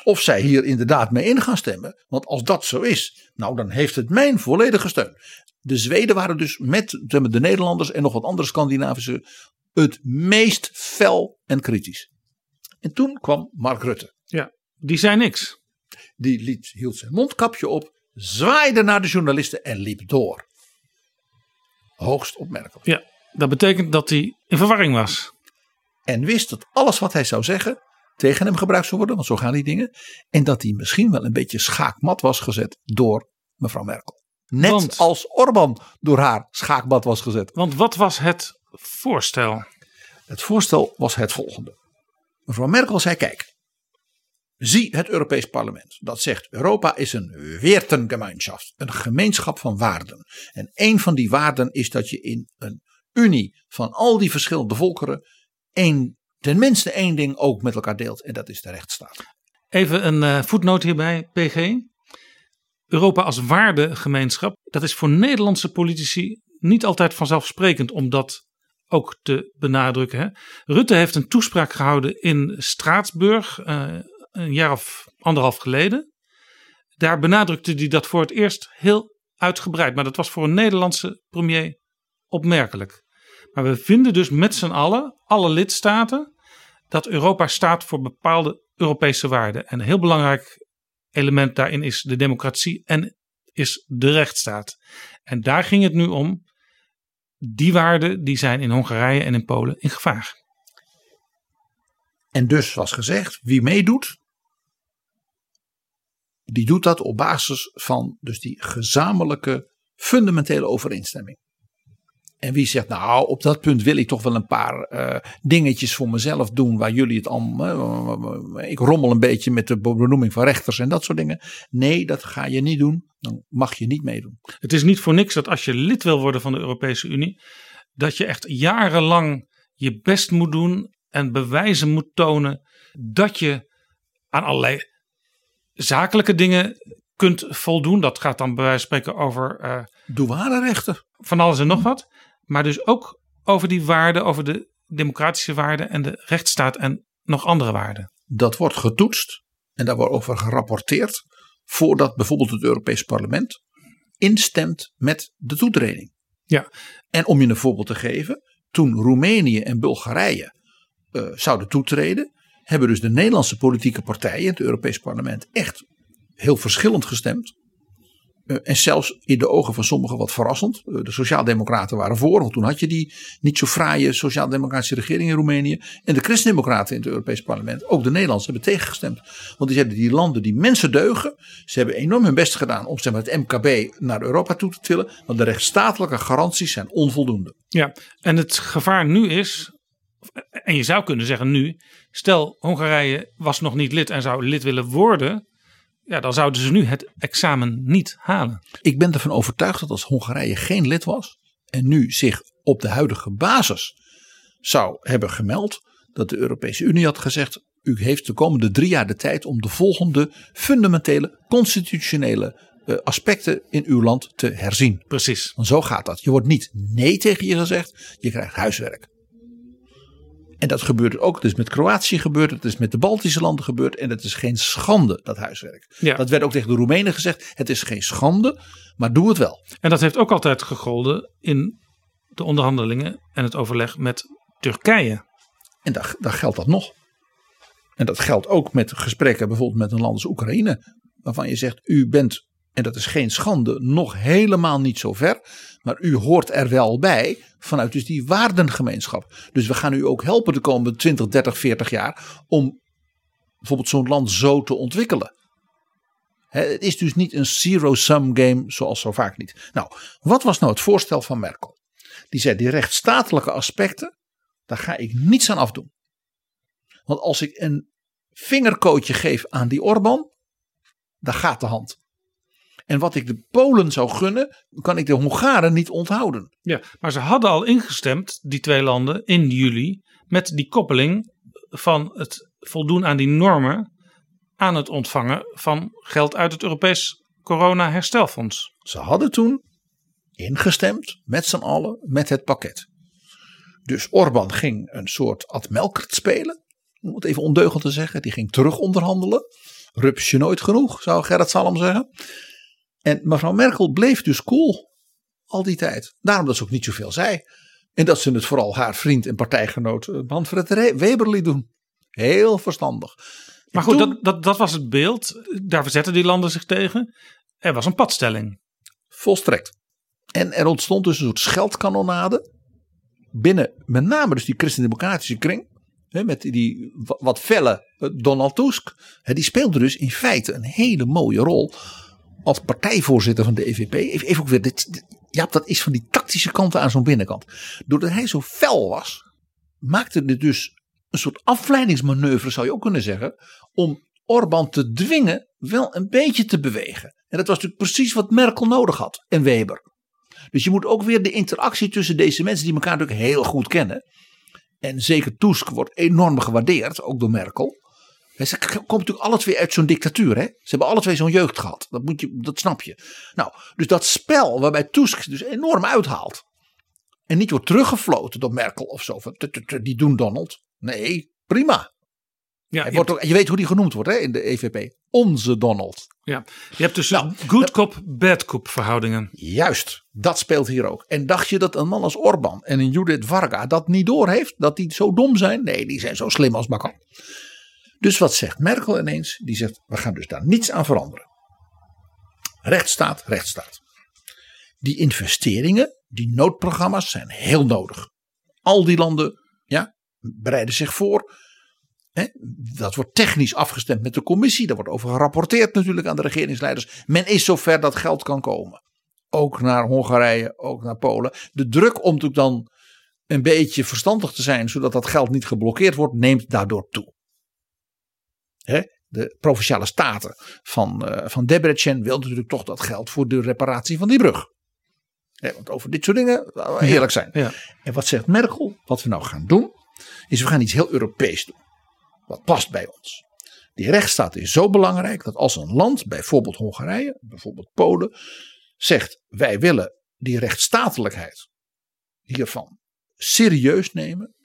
of zij hier inderdaad mee in gaan stemmen. Want als dat zo is, nou dan heeft het mijn volledige steun. De Zweden waren dus met de Nederlanders en nog wat andere Scandinavische het meest fel en kritisch. En toen kwam Mark Rutte. Ja, die zei niks. Die hield zijn mondkapje op, zwaaide naar de journalisten en liep door. Hoogst opmerkelijk. Ja, dat betekent dat hij in verwarring was. En wist dat alles wat hij zou zeggen tegen hem gebruikt zou worden, want zo gaan die dingen. En dat hij misschien wel een beetje schaakmat was gezet door mevrouw Merkel. Net als Orbán door haar schaakmat was gezet. Want wat was het voorstel? Het voorstel was het volgende. Mevrouw Merkel zei, kijk, zie het Europees parlement. Dat zegt, Europa is een Wertengemeinschaft. Een gemeenschap van waarden. En een van die waarden is dat je in een unie van al die verschillende volkeren tenminste één ding ook met elkaar deelt. En dat is de rechtsstaat. Even een voetnoot hierbij, PG. Europa als waardegemeenschap. Dat is voor Nederlandse politici niet altijd vanzelfsprekend om dat ook te benadrukken. Hè? Rutte heeft een toespraak gehouden in Straatsburg, een jaar of anderhalf geleden. Daar benadrukte hij dat voor het eerst heel uitgebreid. Maar dat was voor een Nederlandse premier opmerkelijk. Maar we vinden dus met z'n allen, alle lidstaten, dat Europa staat voor bepaalde Europese waarden. En een heel belangrijk element daarin is de democratie en is de rechtsstaat. En daar ging het nu om. Die waarden die zijn in Hongarije en in Polen in gevaar. En dus was gezegd, wie meedoet, die doet dat op basis van dus die gezamenlijke fundamentele overeenstemming. En wie zegt, nou op dat punt wil ik toch wel een paar dingetjes voor mezelf doen waar jullie het allemaal, ik rommel een beetje met de benoeming van rechters en dat soort dingen. Nee, dat ga je niet doen, dan mag je niet meedoen. Het is niet voor niks dat als je lid wil worden van de Europese Unie, dat je echt jarenlang je best moet doen en bewijzen moet tonen dat je aan allerlei zakelijke dingen kunt voldoen. Dat gaat dan bij wijze van spreken over douanerechten, van alles en nog wat. Maar dus ook over die waarden, over de democratische waarden en de rechtsstaat en nog andere waarden. Dat wordt getoetst en daar wordt over gerapporteerd voordat bijvoorbeeld het Europees Parlement instemt met de toetreding. Ja. En om je een voorbeeld te geven, toen Roemenië en Bulgarije zouden toetreden, hebben dus de Nederlandse politieke partijen, het Europees Parlement, echt heel verschillend gestemd. En zelfs in de ogen van sommigen wat verrassend. De Sociaaldemocraten waren voor, want toen had je die niet zo fraaie Sociaaldemocratische regering in Roemenië. En de Christendemocraten in het Europees Parlement, ook de Nederlanders, hebben tegengestemd. Want die hebben die landen die mensen deugen. Ze hebben enorm hun best gedaan om zeg maar, het MKB naar Europa toe te tillen. Want de rechtsstatelijke garanties zijn onvoldoende. Ja, en het gevaar nu is, en je zou kunnen zeggen nu, stel Hongarije was nog niet lid en zou lid willen worden. Ja, dan zouden ze nu het examen niet halen. Ik ben ervan overtuigd dat als Hongarije geen lid was en nu zich op de huidige basis zou hebben gemeld, dat de Europese Unie had gezegd, u heeft de komende 3 jaar de tijd om de volgende fundamentele constitutionele aspecten in uw land te herzien. Precies. Want zo gaat dat. Je wordt niet nee tegen je gezegd, je krijgt huiswerk. En dat gebeurt ook. Het is met Kroatië gebeurd. Het is met de Baltische landen gebeurd. En het is geen schande, dat huiswerk. Ja. Dat werd ook tegen de Roemenen gezegd. Het is geen schande, maar doe het wel. En dat heeft ook altijd gegolden in de onderhandelingen en het overleg met Turkije. En daar geldt dat nog. En dat geldt ook met gesprekken bijvoorbeeld met een land als Oekraïne. Waarvan je zegt, u bent, en dat is geen schande, nog helemaal niet zo ver. Maar u hoort er wel bij vanuit dus die waardengemeenschap. Dus we gaan u ook helpen de komende 20, 30, 40 jaar om bijvoorbeeld zo'n land zo te ontwikkelen. Het is dus niet een zero-sum game zoals zo vaak niet. Nou, wat was nou het voorstel van Merkel? Die zei, die rechtsstatelijke aspecten, daar ga ik niets aan afdoen. Want als ik een vingerkootje geef aan die Orbán, dan gaat de hand. En wat ik de Polen zou gunnen, kan ik de Hongaren niet onthouden. Ja, maar ze hadden al ingestemd, die twee landen, in juli, met die koppeling van het voldoen aan die normen aan het ontvangen van geld uit het Europees Corona-herstelfonds. Ze hadden toen ingestemd, met z'n allen, met het pakket. Dus Orbán ging een soort ad Melkert spelen, om het even ondeugend te zeggen. Die ging terug onderhandelen. Rupsje nooit genoeg, zou Gerrit Salm zeggen. En mevrouw Merkel bleef dus cool al die tijd. Daarom dat ze ook niet zoveel zei. En dat ze het vooral haar vriend en partijgenoot Manfred Weber liet doen. Heel verstandig. Maar goed, dat was het beeld. Daar verzetten die landen zich tegen. Er was een padstelling. Volstrekt. En er ontstond dus een soort scheldkanonade. Binnen met name dus die christendemocratische kring. Met die wat felle Donald Tusk. Die speelde dus in feite een hele mooie rol als partijvoorzitter van de EVP. Even ook weer dit. Ja, dat is van die tactische kant aan zo'n binnenkant. Doordat hij zo fel was, maakte dit dus een soort afleidingsmanoeuvre, zou je ook kunnen zeggen, om Orbán te dwingen wel een beetje te bewegen. En dat was natuurlijk precies wat Merkel nodig had en Weber. Dus je moet ook weer de interactie tussen deze mensen die elkaar natuurlijk heel goed kennen. En zeker Tusk wordt enorm gewaardeerd, ook door Merkel. Ze komen natuurlijk alle twee uit zo'n dictatuur. Hè? Ze hebben alle twee zo'n jeugd gehad. Dat snap je. Nou, dus dat spel waarbij Tusk dus enorm uithaalt. En niet wordt teruggefloten door Merkel of zo. Van, die doen Donald. Nee, prima. Ja, je weet hoe die genoemd wordt hè, in de EVP. Onze Donald. Ja, je hebt dus good cop, bad cop verhoudingen. Juist, dat speelt hier ook. En dacht je dat een man als Orbán en een Judith Varga dat niet doorheeft? Dat die zo dom zijn? Nee, die zijn zo slim als maar kan. Dus wat zegt Merkel ineens? Die zegt, we gaan dus daar niets aan veranderen. Rechtsstaat, rechtsstaat. Die investeringen, die noodprogramma's zijn heel nodig. Al die landen bereiden zich voor. Dat wordt technisch afgestemd met de commissie. Daar wordt over gerapporteerd natuurlijk aan de regeringsleiders. Men is zover dat geld kan komen. Ook naar Hongarije, ook naar Polen. De druk om natuurlijk dan een beetje verstandig te zijn, zodat dat geld niet geblokkeerd wordt, neemt daardoor toe. De provinciale staten van Debrecen wil natuurlijk toch dat geld voor de reparatie van die brug. Want over dit soort dingen heerlijk zijn. Ja. En wat zegt Merkel? Wat we nou gaan doen, is we gaan iets heel Europees doen. Wat past bij ons. Die rechtsstaat is zo belangrijk dat als een land, bijvoorbeeld Hongarije, bijvoorbeeld Polen, zegt wij willen die rechtsstatelijkheid hiervan serieus nemen.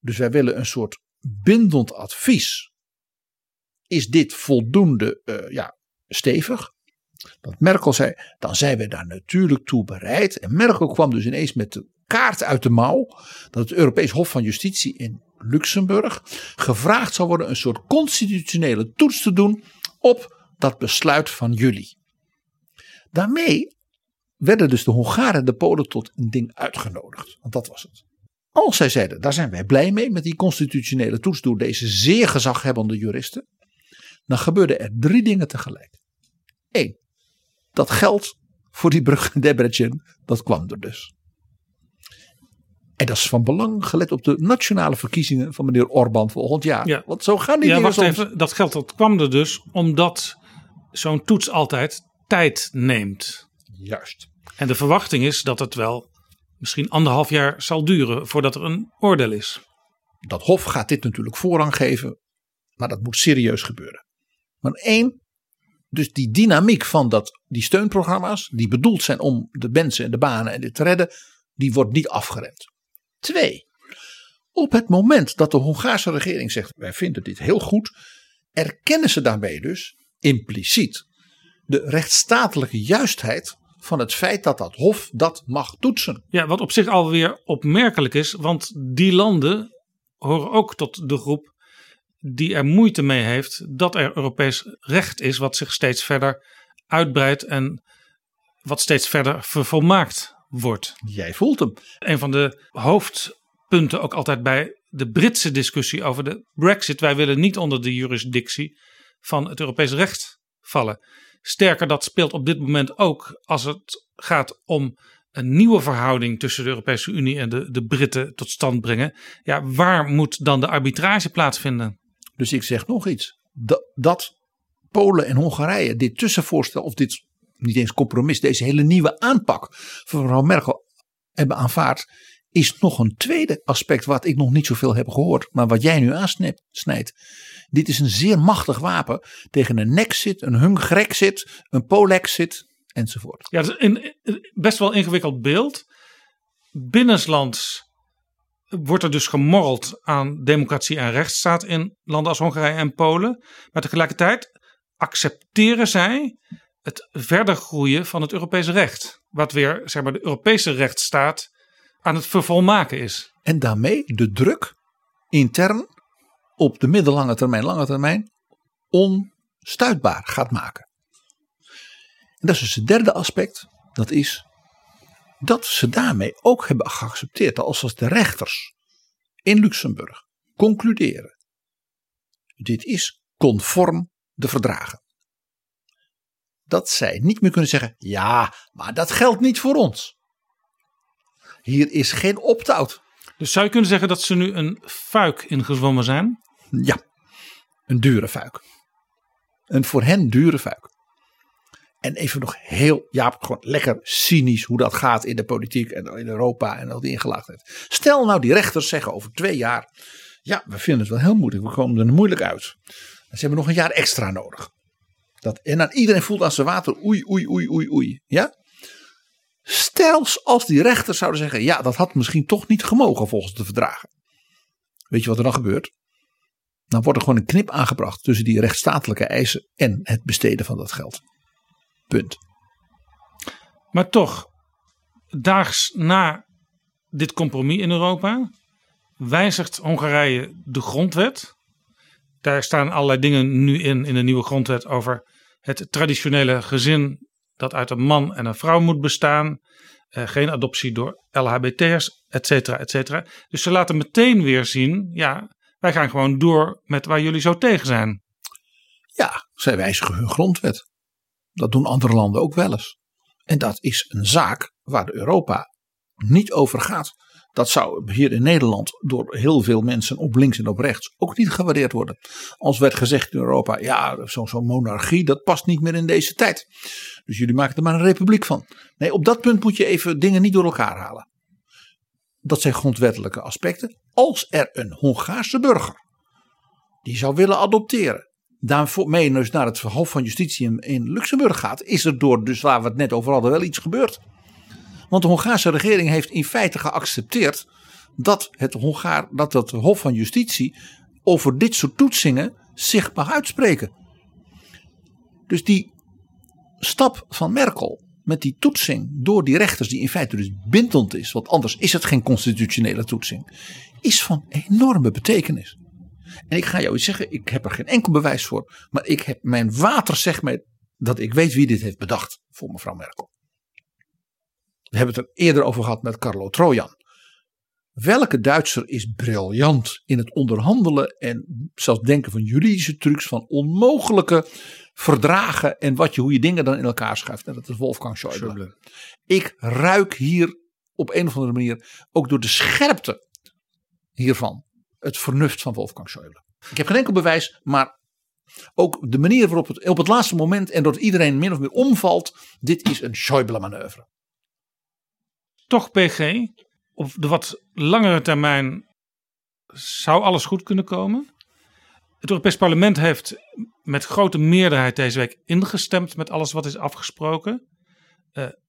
Dus wij willen een soort bindend advies. Is dit voldoende stevig? Dat Merkel zei, dan zijn we daar natuurlijk toe bereid. En Merkel kwam dus ineens met de kaart uit de mouw dat het Europees Hof van Justitie in Luxemburg gevraagd zou worden een soort constitutionele toets te doen op dat besluit van juli. Daarmee werden dus de Hongaren en de Polen tot een ding uitgenodigd. Want dat was het. Als zij zeiden, daar zijn wij blij mee met die constitutionele toets door deze zeer gezaghebbende juristen. Dan gebeurden er drie dingen tegelijk. 1. Dat geld voor die brug Debrecen, dat kwam er dus. En dat is van belang gelet op de nationale verkiezingen van meneer Orbán volgend jaar. Ja. Want zo gaan die dingen soms. Even, dat geld dat kwam er dus omdat zo'n toets altijd tijd neemt. Juist. En de verwachting is dat het wel misschien 1,5 jaar zal duren voordat er een oordeel is. Dat Hof gaat dit natuurlijk voorrang geven, maar dat moet serieus gebeuren. Maar 1, dus die dynamiek van die steunprogramma's die bedoeld zijn om de mensen en de banen en dit te redden, die wordt niet afgeremd. 2, op het moment dat de Hongaarse regering zegt wij vinden dit heel goed, erkennen ze daarmee dus impliciet de rechtsstatelijke juistheid van het feit dat dat Hof dat mag toetsen. Ja, wat op zich alweer opmerkelijk is, want die landen horen ook tot de groep die er moeite mee heeft dat er Europees recht is wat zich steeds verder uitbreidt en wat steeds verder vervolmaakt wordt. Jij voelt hem. Een van de hoofdpunten ook altijd bij de Britse discussie over de Brexit. Wij willen niet onder de jurisdictie van het Europees recht vallen. Sterker, dat speelt op dit moment ook als het gaat om een nieuwe verhouding tussen de Europese Unie en de Britten tot stand brengen. Ja, waar moet dan de arbitrage plaatsvinden? Dus ik zeg nog iets. Dat Polen en Hongarije dit tussenvoorstel, of dit niet eens compromis, deze hele nieuwe aanpak van mevrouw Merkel hebben aanvaard, is nog een tweede aspect wat ik nog niet zoveel heb gehoord, maar wat jij nu aansnijdt. Dit is een zeer machtig wapen tegen een Nexit, een Hungrexit, een Polexit enzovoort. Ja, dat is best wel een ingewikkeld beeld. Binnenslands wordt er dus gemorreld aan democratie en rechtsstaat in landen als Hongarije en Polen. Maar tegelijkertijd accepteren zij het verder groeien van het Europese recht. Wat weer, zeg maar, de Europese rechtsstaat aan het vervolmaken is. En daarmee de druk intern op de lange termijn, onstuitbaar gaat maken. En dat is dus het derde aspect. Dat is dat ze daarmee ook hebben geaccepteerd dat als de rechters in Luxemburg concluderen: dit is conform de verdragen. Dat zij niet meer kunnen zeggen: ja, maar dat geldt niet voor ons. Hier is geen opt-out. Dus zou je kunnen zeggen dat ze nu een fuik ingezwommen zijn? Ja, een dure fuik. Een voor hen dure fuik. En even nog heel, ja, gewoon lekker cynisch hoe dat gaat in de politiek en in Europa en al die ingelaagdheid. Stel nou die rechters zeggen over 2 jaar, ja, we vinden het wel heel moeilijk, we komen er moeilijk uit. En ze hebben nog een jaar extra nodig. En dan iedereen voelt aan zijn water, oei. Ja? Stels als die rechters zouden zeggen, ja, dat had misschien toch niet gemogen volgens de verdragen. Weet je wat er dan gebeurt? Dan wordt er gewoon een knip aangebracht tussen die rechtsstatelijke eisen en het besteden van dat geld. Punt. Maar toch, daags na dit compromis in Europa wijzigt Hongarije de grondwet. Daar staan allerlei dingen nu in de nieuwe grondwet over het traditionele gezin dat uit een man en een vrouw moet bestaan. Geen adoptie door LHBT'ers, et cetera, et cetera. Dus ze laten meteen weer zien, ja, wij gaan gewoon door met waar jullie zo tegen zijn. Ja, zij wijzigen hun grondwet. Dat doen andere landen ook wel eens. En dat is een zaak waar Europa niet over gaat. Dat zou hier in Nederland door heel veel mensen op links en op rechts ook niet gewaardeerd worden. Als werd gezegd in Europa, ja, zo'n monarchie, dat past niet meer in deze tijd. Dus jullie maken er maar een republiek van. Nee, op dat punt moet je even dingen niet door elkaar halen. Dat zijn grondwettelijke aspecten. Als er een Hongaarse burger die zou willen adopteren, daarmee dus naar het Hof van Justitie in Luxemburg gaat, is er door, dus waar we het net over hadden, wel iets gebeurd. Want de Hongaarse regering heeft in feite geaccepteerd dat het Hof van Justitie over dit soort toetsingen zich mag uitspreken. Dus die stap van Merkel met die toetsing door die rechters, die in feite dus bindend is, want anders is het geen constitutionele toetsing, is van enorme betekenis. En ik ga jou iets zeggen, ik heb er geen enkel bewijs voor, maar ik heb mijn water, zeg maar, dat ik weet wie dit heeft bedacht voor mevrouw Merkel. We hebben het er eerder over gehad met Carlo Trojan. Welke Duitser is briljant in het onderhandelen en zelfs denken van juridische trucs, van onmogelijke verdragen en hoe je dingen dan in elkaar schuift. En dat is Wolfgang Schäuble. Ik ruik hier op een of andere manier ook door de scherpte hiervan het vernuft van Wolfgang Schäuble. Ik heb geen enkel bewijs, maar ook de manier waarop het op het laatste moment en doordat iedereen min of meer omvalt, dit is een Schäuble manoeuvre. Toch PG, op de wat langere termijn zou alles goed kunnen komen. Het Europees Parlement heeft met grote meerderheid deze week ingestemd met alles wat is afgesproken.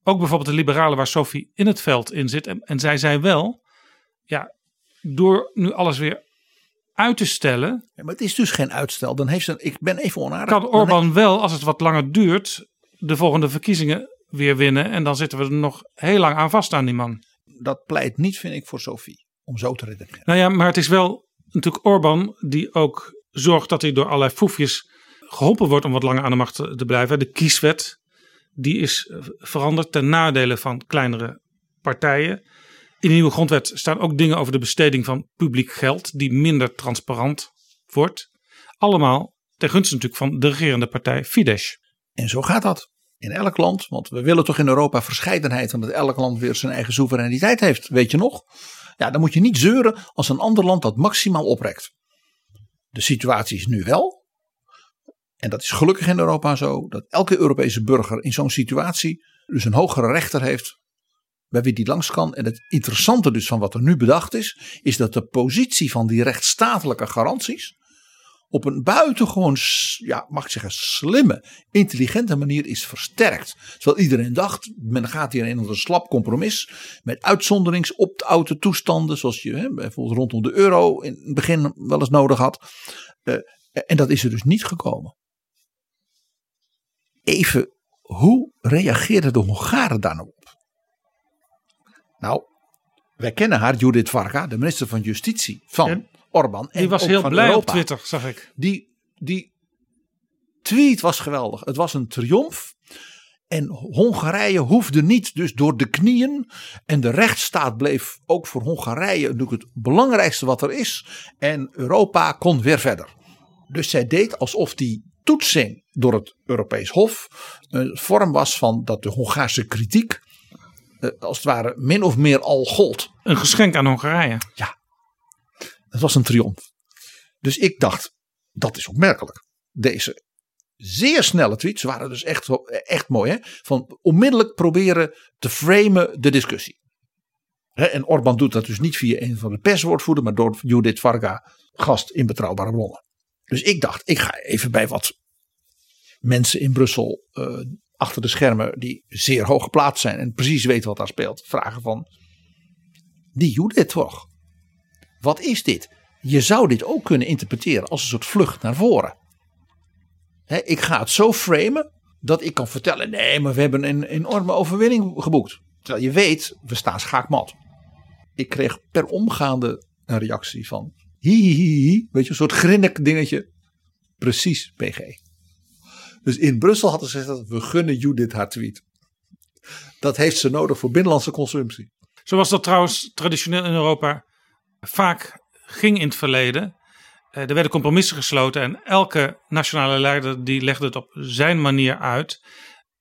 Ook bijvoorbeeld de liberalen waar Sophie in het veld in zit. En zij zei wel, ja, door nu alles weer uit te stellen. Ja, maar het is dus geen uitstel. Dan heeft ze, ik ben even onaardig. Kan Orbán wel, als het wat langer duurt, de volgende verkiezingen weer winnen. En dan zitten we er nog heel lang aan vast aan die man. Dat pleit niet, vind ik, voor Sophie. Om zo te redeneren. Nou ja, maar het is wel natuurlijk Orbán die ook zorgt dat hij door allerlei foefjes geholpen wordt om wat langer aan de macht te blijven. De kieswet, die is veranderd ten nadele van kleinere partijen. In de nieuwe grondwet staan ook dingen over de besteding van publiek geld, die minder transparant wordt. Allemaal ten gunste natuurlijk van de regerende partij Fidesz. En zo gaat dat. In elk land, want we willen toch in Europa verscheidenheid en dat elk land weer zijn eigen soevereiniteit heeft, weet je nog? Ja, dan moet je niet zeuren als een ander land dat maximaal oprekt. De situatie is nu wel, en dat is gelukkig in Europa zo, dat elke Europese burger in zo'n situatie dus een hogere rechter heeft bij wie die langs kan. En het interessante dus van wat er nu bedacht is, is dat de positie van die rechtsstatelijke garanties op een buitengewoon, ja, mag ik zeggen, slimme, intelligente manier is versterkt. Terwijl iedereen dacht, men gaat hier in een slap compromis met uitzonderingsoptouten toestanden, zoals je bijvoorbeeld rondom de euro in het begin wel eens nodig had. En dat is er dus niet gekomen. Even, hoe reageerden de Hongaren daar nou op? Nou, wij kennen haar, Judith Varga, de minister van Justitie van Orbán. Die was heel blij Europa. Op Twitter, zag ik. Die tweet was geweldig. Het was een triomf. En Hongarije hoefde niet dus door de knieën. En de rechtsstaat bleef ook voor Hongarije natuurlijk het belangrijkste wat er is. En Europa kon weer verder. Dus zij deed alsof die toetsing door het Europees Hof een vorm was van dat de Hongaarse kritiek als het ware min of meer al gold. Een geschenk aan Hongarije. Ja. Het was een triomf. Dus ik dacht, dat is opmerkelijk. Deze zeer snelle tweets waren dus echt mooi. Hè? Van onmiddellijk proberen te framen de discussie. En Orbán doet dat dus niet via een van de perswoordvoerders, maar door Judith Varga, gast in Betrouwbare Bronnen. Dus ik dacht, ik ga even bij wat mensen in Brussel achter de schermen die zeer hoog geplaatst zijn en precies weten wat daar speelt, vragen van, die Judith toch? Wat is dit? Je zou dit ook kunnen interpreteren als een soort vlucht naar voren. Ik ga het zo framen dat ik kan vertellen, nee, maar we hebben een enorme overwinning geboekt. Terwijl je weet, we staan schaakmat. Ik kreeg per omgaande een reactie van, hihihi, weet je, een soort grinnik dingetje. Precies, PG. Dus in Brussel hadden ze gezegd, we gunnen Judith haar tweet. Dat heeft ze nodig voor binnenlandse consumptie. Zo was dat trouwens traditioneel in Europa vaak ging in het verleden. Er werden compromissen gesloten en elke nationale leider die legde het op zijn manier uit.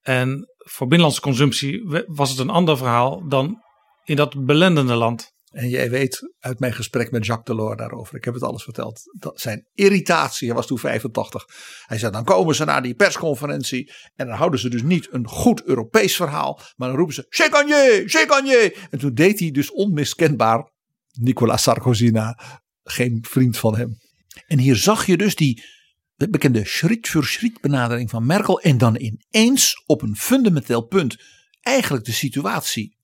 En voor binnenlandse consumptie was het een ander verhaal dan in dat belendende land. En jij weet uit mijn gesprek met Jacques Delors daarover, ik heb het alles verteld, dat zijn irritatie, hij was toen 85. Hij zei, dan komen ze naar die persconferentie en dan houden ze dus niet een goed Europees verhaal, maar dan roepen ze, Chicanier. En toen deed hij dus onmiskenbaar Nicolas Sarkozy na, geen vriend van hem. En hier zag je dus die bekende schritt voor schritt benadering van Merkel. En dan ineens op een fundamenteel punt eigenlijk de situatie,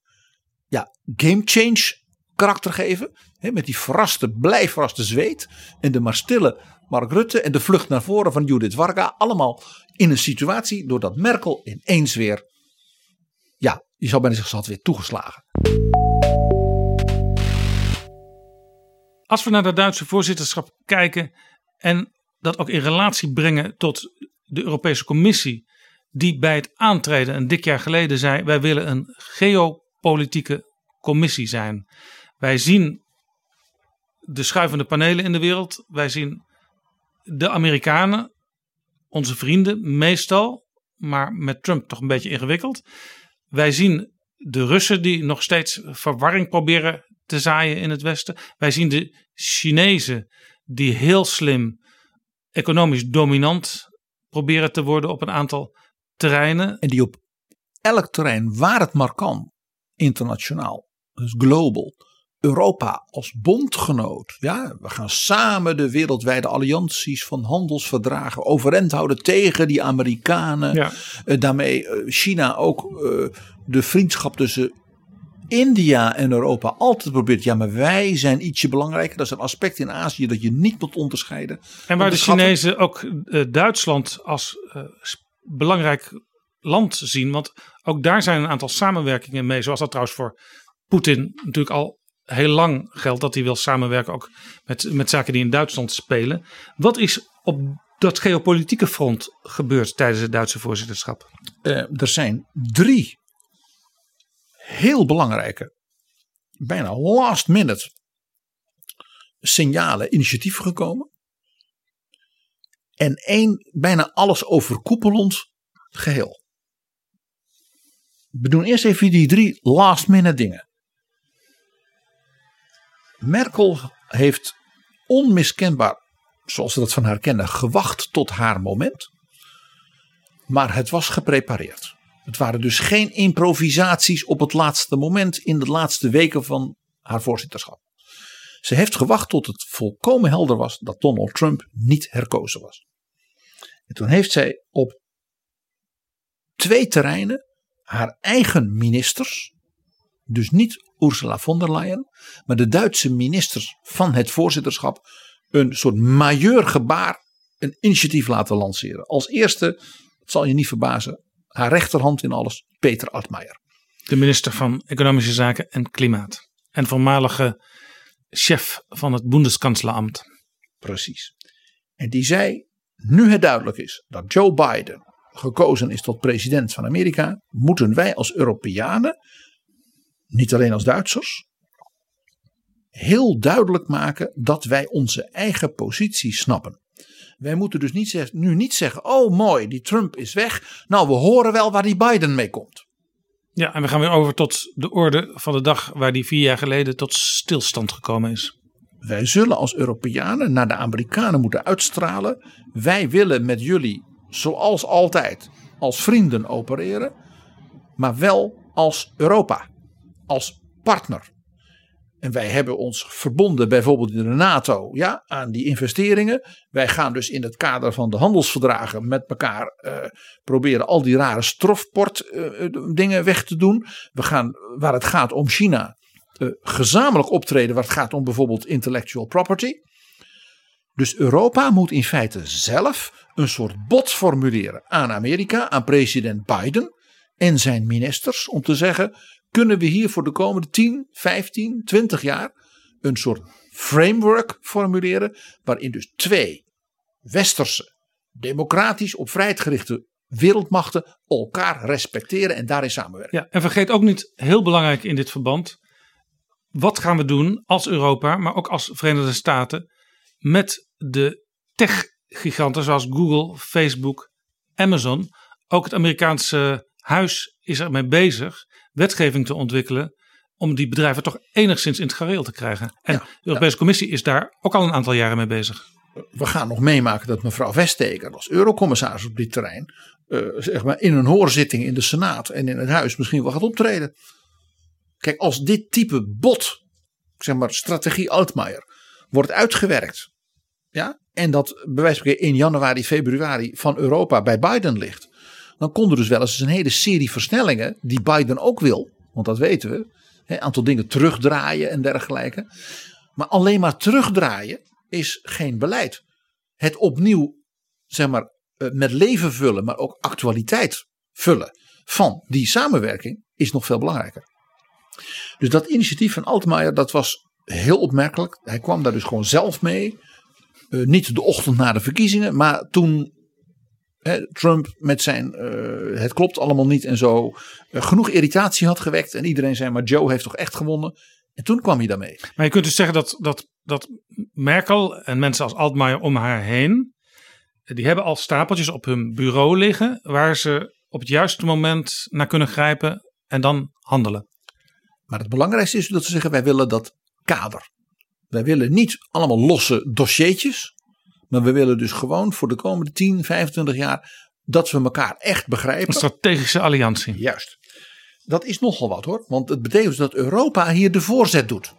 ja, game change karakter geven. Hè, met die blij verraste zweet. En de maar stille Mark Rutte en de vlucht naar voren van Judith Varga. Allemaal in een situatie doordat Merkel ineens weer, ja, je zou bijna zeggen, ze had weer toegeslagen. Als we naar dat Duitse voorzitterschap kijken en dat ook in relatie brengen tot de Europese Commissie, die bij het aantreden een dik jaar geleden zei: wij willen een geopolitieke commissie zijn. Wij zien de schuivende panelen in de wereld. Wij zien de Amerikanen, onze vrienden meestal, maar met Trump toch een beetje ingewikkeld. Wij zien de Russen die nog steeds verwarring proberen te zaaien in het Westen. Wij zien de Chinezen die heel slim economisch dominant proberen te worden op een aantal terreinen. En die op elk terrein waar het maar kan, internationaal, dus global, Europa als bondgenoot. Ja, we gaan samen de wereldwijde allianties van handelsverdragen overeind houden tegen die Amerikanen. Ja. Daarmee China ook de vriendschap tussen India en Europa altijd probeert. Ja, maar wij zijn ietsje belangrijker. Dat is een aspect in Azië dat je niet moet onderscheiden. En waar de Chinezen ook Duitsland als belangrijk land zien. Want ook daar zijn een aantal samenwerkingen mee. Zoals dat trouwens voor Poetin natuurlijk al heel lang geldt. Dat hij wil samenwerken ook met zaken die in Duitsland spelen. Wat is op dat geopolitieke front gebeurd tijdens het Duitse voorzitterschap? Er zijn drie heel belangrijke, bijna last minute signalen, initiatief gekomen. En één bijna alles overkoepelend geheel. We doen eerst even die drie last minute dingen. Merkel heeft onmiskenbaar, zoals we dat van haar kennen, gewacht tot haar moment. Maar het was geprepareerd. Het waren dus geen improvisaties op het laatste moment in de laatste weken van haar voorzitterschap. Ze heeft gewacht tot het volkomen helder was dat Donald Trump niet herkozen was. En toen heeft zij op twee terreinen haar eigen ministers, dus niet Ursula von der Leyen, maar de Duitse ministers van het voorzitterschap, een soort majeur gebaar, een initiatief laten lanceren. Als eerste, het zal je niet verbazen, haar rechterhand in alles, Peter Altmaier. De minister van Economische Zaken en Klimaat. En voormalige chef van het Bundeskanzleramt. Precies. En die zei, nu het duidelijk is dat Joe Biden gekozen is tot president van Amerika, moeten wij als Europeanen, niet alleen als Duitsers, heel duidelijk maken dat wij onze eigen positie snappen. Wij moeten dus nu niet zeggen, oh mooi, die Trump is weg. Nou, we horen wel waar die Biden mee komt. Ja, en we gaan weer over tot de orde van de dag waar die 4 jaar geleden tot stilstand gekomen is. Wij zullen als Europeanen naar de Amerikanen moeten uitstralen. Wij willen met jullie, zoals altijd, als vrienden opereren. Maar wel als Europa, als partner. En wij hebben ons verbonden bijvoorbeeld in de NATO, ja, aan die investeringen. Wij gaan dus in het kader van de handelsverdragen met elkaar proberen al die rare strofportdingen weg te doen. We gaan, waar het gaat om China, gezamenlijk optreden waar het gaat om bijvoorbeeld intellectual property. Dus Europa moet in feite zelf een soort bod formuleren aan Amerika, aan president Biden en zijn ministers om te zeggen, kunnen we hier voor de komende 10, 15, 20 jaar een soort framework formuleren waarin dus twee westerse, democratisch op vrijheid gerichte wereldmachten elkaar respecteren en daarin samenwerken. Ja, en vergeet ook niet, heel belangrijk in dit verband, wat gaan we doen als Europa, maar ook als Verenigde Staten met de tech-giganten zoals Google, Facebook, Amazon. Ook het Amerikaanse huis is ermee bezig wetgeving te ontwikkelen om die bedrijven toch enigszins in het gareel te krijgen. En ja, de Europese Commissie is daar ook al een aantal jaren mee bezig. We gaan nog meemaken dat mevrouw Vestager als eurocommissaris op dit terrein zeg maar in een hoorzitting in de Senaat en in het Huis misschien wel gaat optreden. Kijk, als dit type bod, zeg maar strategie Altmaier, wordt uitgewerkt, ja, en dat bij wijze van in januari, februari van Europa bij Biden ligt, dan kon er dus wel eens een hele serie versnellingen die Biden ook wil. Want dat weten we. Een aantal dingen terugdraaien en dergelijke. Maar alleen maar terugdraaien is geen beleid. Het opnieuw zeg maar met leven vullen, maar ook actualiteit vullen van die samenwerking is nog veel belangrijker. Dus dat initiatief van Altmaier, dat was heel opmerkelijk. Hij kwam daar dus gewoon zelf mee. Niet de ochtend na de verkiezingen, maar toen Trump met zijn het klopt allemaal niet en zo genoeg irritatie had gewekt. En iedereen zei maar Joe heeft toch echt gewonnen. En toen kwam hij daarmee. Maar je kunt dus zeggen dat Merkel en mensen als Altmaier om haar heen. Die hebben al stapeltjes op hun bureau liggen. Waar ze op het juiste moment naar kunnen grijpen en dan handelen. Maar het belangrijkste is dat ze zeggen wij willen dat kader. Wij willen niet allemaal losse dossiertjes. Maar we willen dus gewoon voor de komende 10, 25 jaar dat we elkaar echt begrijpen. Een strategische alliantie. Juist. Dat is nogal wat hoor. Want het betekent dat Europa hier de voorzet doet.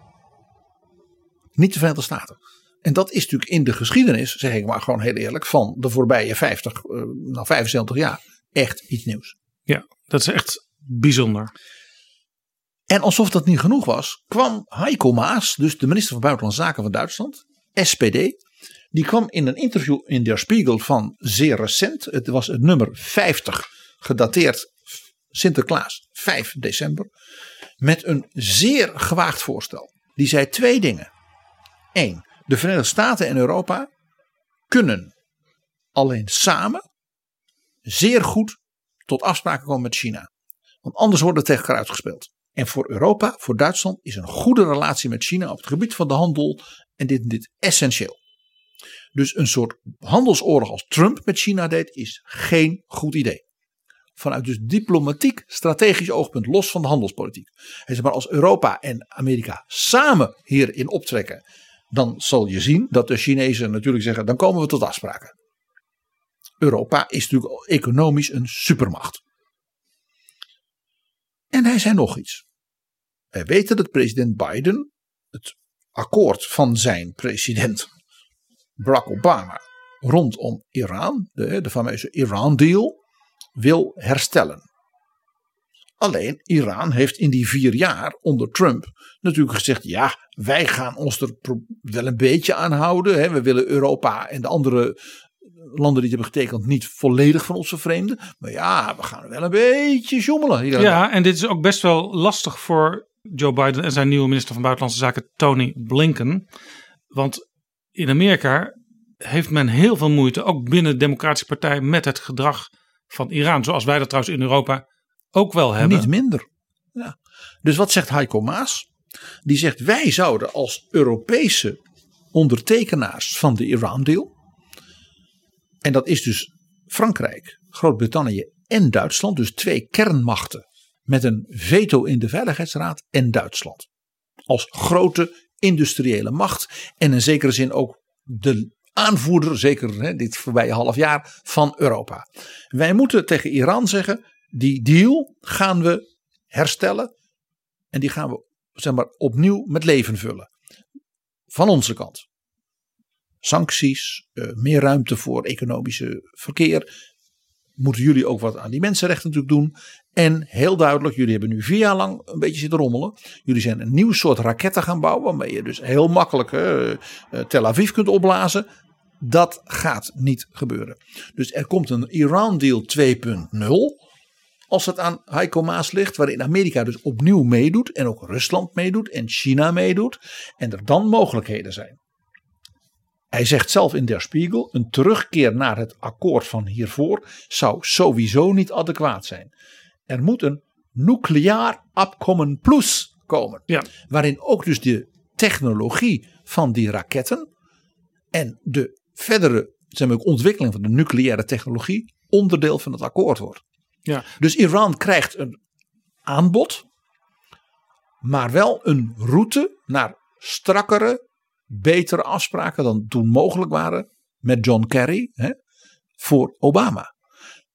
Niet de Verenigde Staten. En dat is natuurlijk in de geschiedenis, zeg ik maar gewoon heel eerlijk, van de voorbije 75 jaar echt iets nieuws. Ja, dat is echt bijzonder. En alsof dat niet genoeg was, kwam Heiko Maas, dus de minister van Buitenlandse Zaken van Duitsland, SPD... Die kwam in een interview in Der Spiegel van zeer recent. Het was het nummer 50, gedateerd Sinterklaas, 5 december. Met een zeer gewaagd voorstel. Die zei twee dingen. 1. De Verenigde Staten en Europa kunnen alleen samen zeer goed tot afspraken komen met China. Want anders wordt het tegen elkaar uitgespeeld. En voor Europa, voor Duitsland, is een goede relatie met China op het gebied van de handel en dit essentieel. Dus een soort handelsoorlog als Trump met China deed is geen goed idee. Vanuit dus diplomatiek, strategisch oogpunt, los van de handelspolitiek. Hij zegt maar als Europa en Amerika samen hierin optrekken, dan zal je zien dat de Chinezen natuurlijk zeggen, dan komen we tot afspraken. Europa is natuurlijk economisch een supermacht. En hij zei nog iets. Wij weten dat president Biden het akkoord van zijn president Barack Obama rondom Iran, de fameuze Iran-deal, wil herstellen. Alleen Iran heeft in die 4 jaar onder Trump natuurlijk gezegd, ja, wij gaan ons er wel een beetje aan houden. Hè. We willen Europa en de andere landen die het hebben getekend niet volledig van ons vervreemden. Maar ja, we gaan wel een beetje jommelen. Ja, en dit is ook best wel lastig voor Joe Biden en zijn nieuwe minister van Buitenlandse Zaken, Tony Blinken. Want in Amerika heeft men heel veel moeite, ook binnen de Democratische Partij, met het gedrag van Iran. Zoals wij dat trouwens in Europa ook wel hebben. Niet minder. Ja. Dus wat zegt Heiko Maas? Die zegt wij zouden als Europese ondertekenaars van de Iran-deal. En dat is dus Frankrijk, Groot-Brittannië en Duitsland. Dus 2 kernmachten met een veto in de Veiligheidsraad en Duitsland. Als grote industriële macht en in zekere zin ook de aanvoerder, zeker dit voorbije half jaar, van Europa. Wij moeten tegen Iran zeggen, die deal gaan we herstellen en die gaan we zeg maar, opnieuw met leven vullen. Van onze kant. Sancties, meer ruimte voor economische verkeer. Moeten jullie ook wat aan die mensenrechten natuurlijk doen. En heel duidelijk, jullie hebben nu 4 jaar lang een beetje zitten rommelen. Jullie zijn een nieuw soort raketten gaan bouwen. Waarmee je dus heel makkelijk Tel Aviv kunt opblazen. Dat gaat niet gebeuren. Dus er komt een Iran-deal 2.0. Als het aan Heiko Maas ligt. Waarin Amerika dus opnieuw meedoet. En ook Rusland meedoet. En China meedoet. En er dan mogelijkheden zijn. Hij zegt zelf in Der Spiegel, een terugkeer naar het akkoord van hiervoor zou sowieso niet adequaat zijn. Er moet een nucleair abkommen plus komen. Ja. Waarin ook dus de technologie van die raketten en de verdere ontwikkeling van de nucleaire technologie onderdeel van het akkoord wordt. Ja. Dus Iran krijgt een aanbod, maar wel een route naar strakkere, betere afspraken dan toen mogelijk waren met John Kerry voor Obama.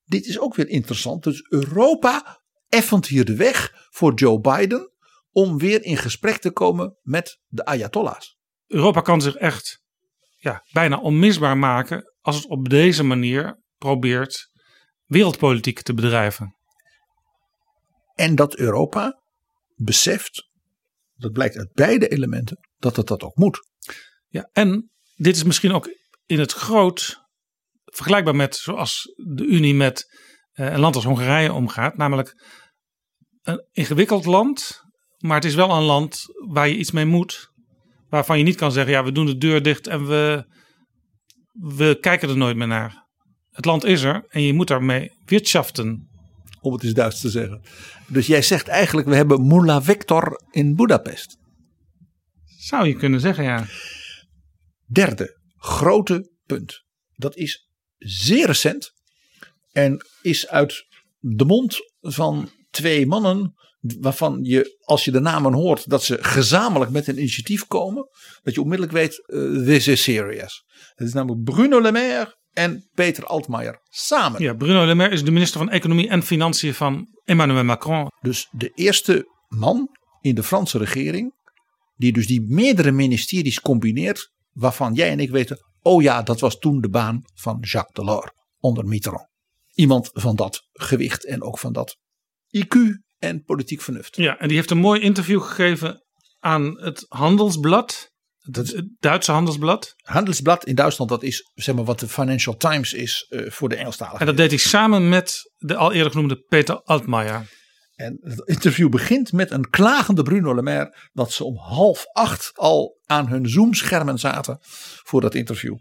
Dit is ook weer interessant. Dus Europa effent hier de weg voor Joe Biden om weer in gesprek te komen met de ayatollahs. Europa kan zich echt bijna onmisbaar maken als het op deze manier probeert wereldpolitiek te bedrijven. En dat Europa beseft, dat blijkt uit beide elementen, dat het dat ook moet. Ja, en dit is misschien ook in het groot vergelijkbaar met zoals de Unie met een land als Hongarije omgaat. Namelijk een ingewikkeld land, maar het is wel een land waar je iets mee moet. Waarvan je niet kan zeggen, ja, we doen de deur dicht en we kijken er nooit meer naar. Het land is er en je moet daarmee wirtschaften. Om het eens Duits te zeggen. Dus jij zegt eigenlijk, we hebben Mullah Victor in Budapest. Zou je kunnen zeggen, ja. Derde grote punt. Dat is zeer recent. En is uit de mond van twee mannen. Waarvan je, als je de namen hoort, dat ze gezamenlijk met een initiatief komen. Dat je onmiddellijk weet, this is serious. Het is namelijk Bruno Le Maire en Peter Altmaier samen. Ja, Bruno Le Maire is de minister van Economie en Financiën van Emmanuel Macron. Dus de eerste man in de Franse regering. Die dus die meerdere ministeries combineert. Waarvan jij en ik weten, oh ja, dat was toen de baan van Jacques Delors onder Mitterrand. Iemand van dat gewicht en ook van dat IQ en politiek vernuft. Ja, en die heeft een mooi interview gegeven aan het Handelsblad. Het Duitse Handelsblad. Handelsblad in Duitsland, dat is zeg maar wat de Financial Times is voor de Engelstaligen. En dat deed hij samen met de al eerder genoemde Peter Altmaier. En het interview begint met een klagende Bruno Le Maire dat ze om 7:30 al aan hun Zoom-schermen zaten voor dat interview.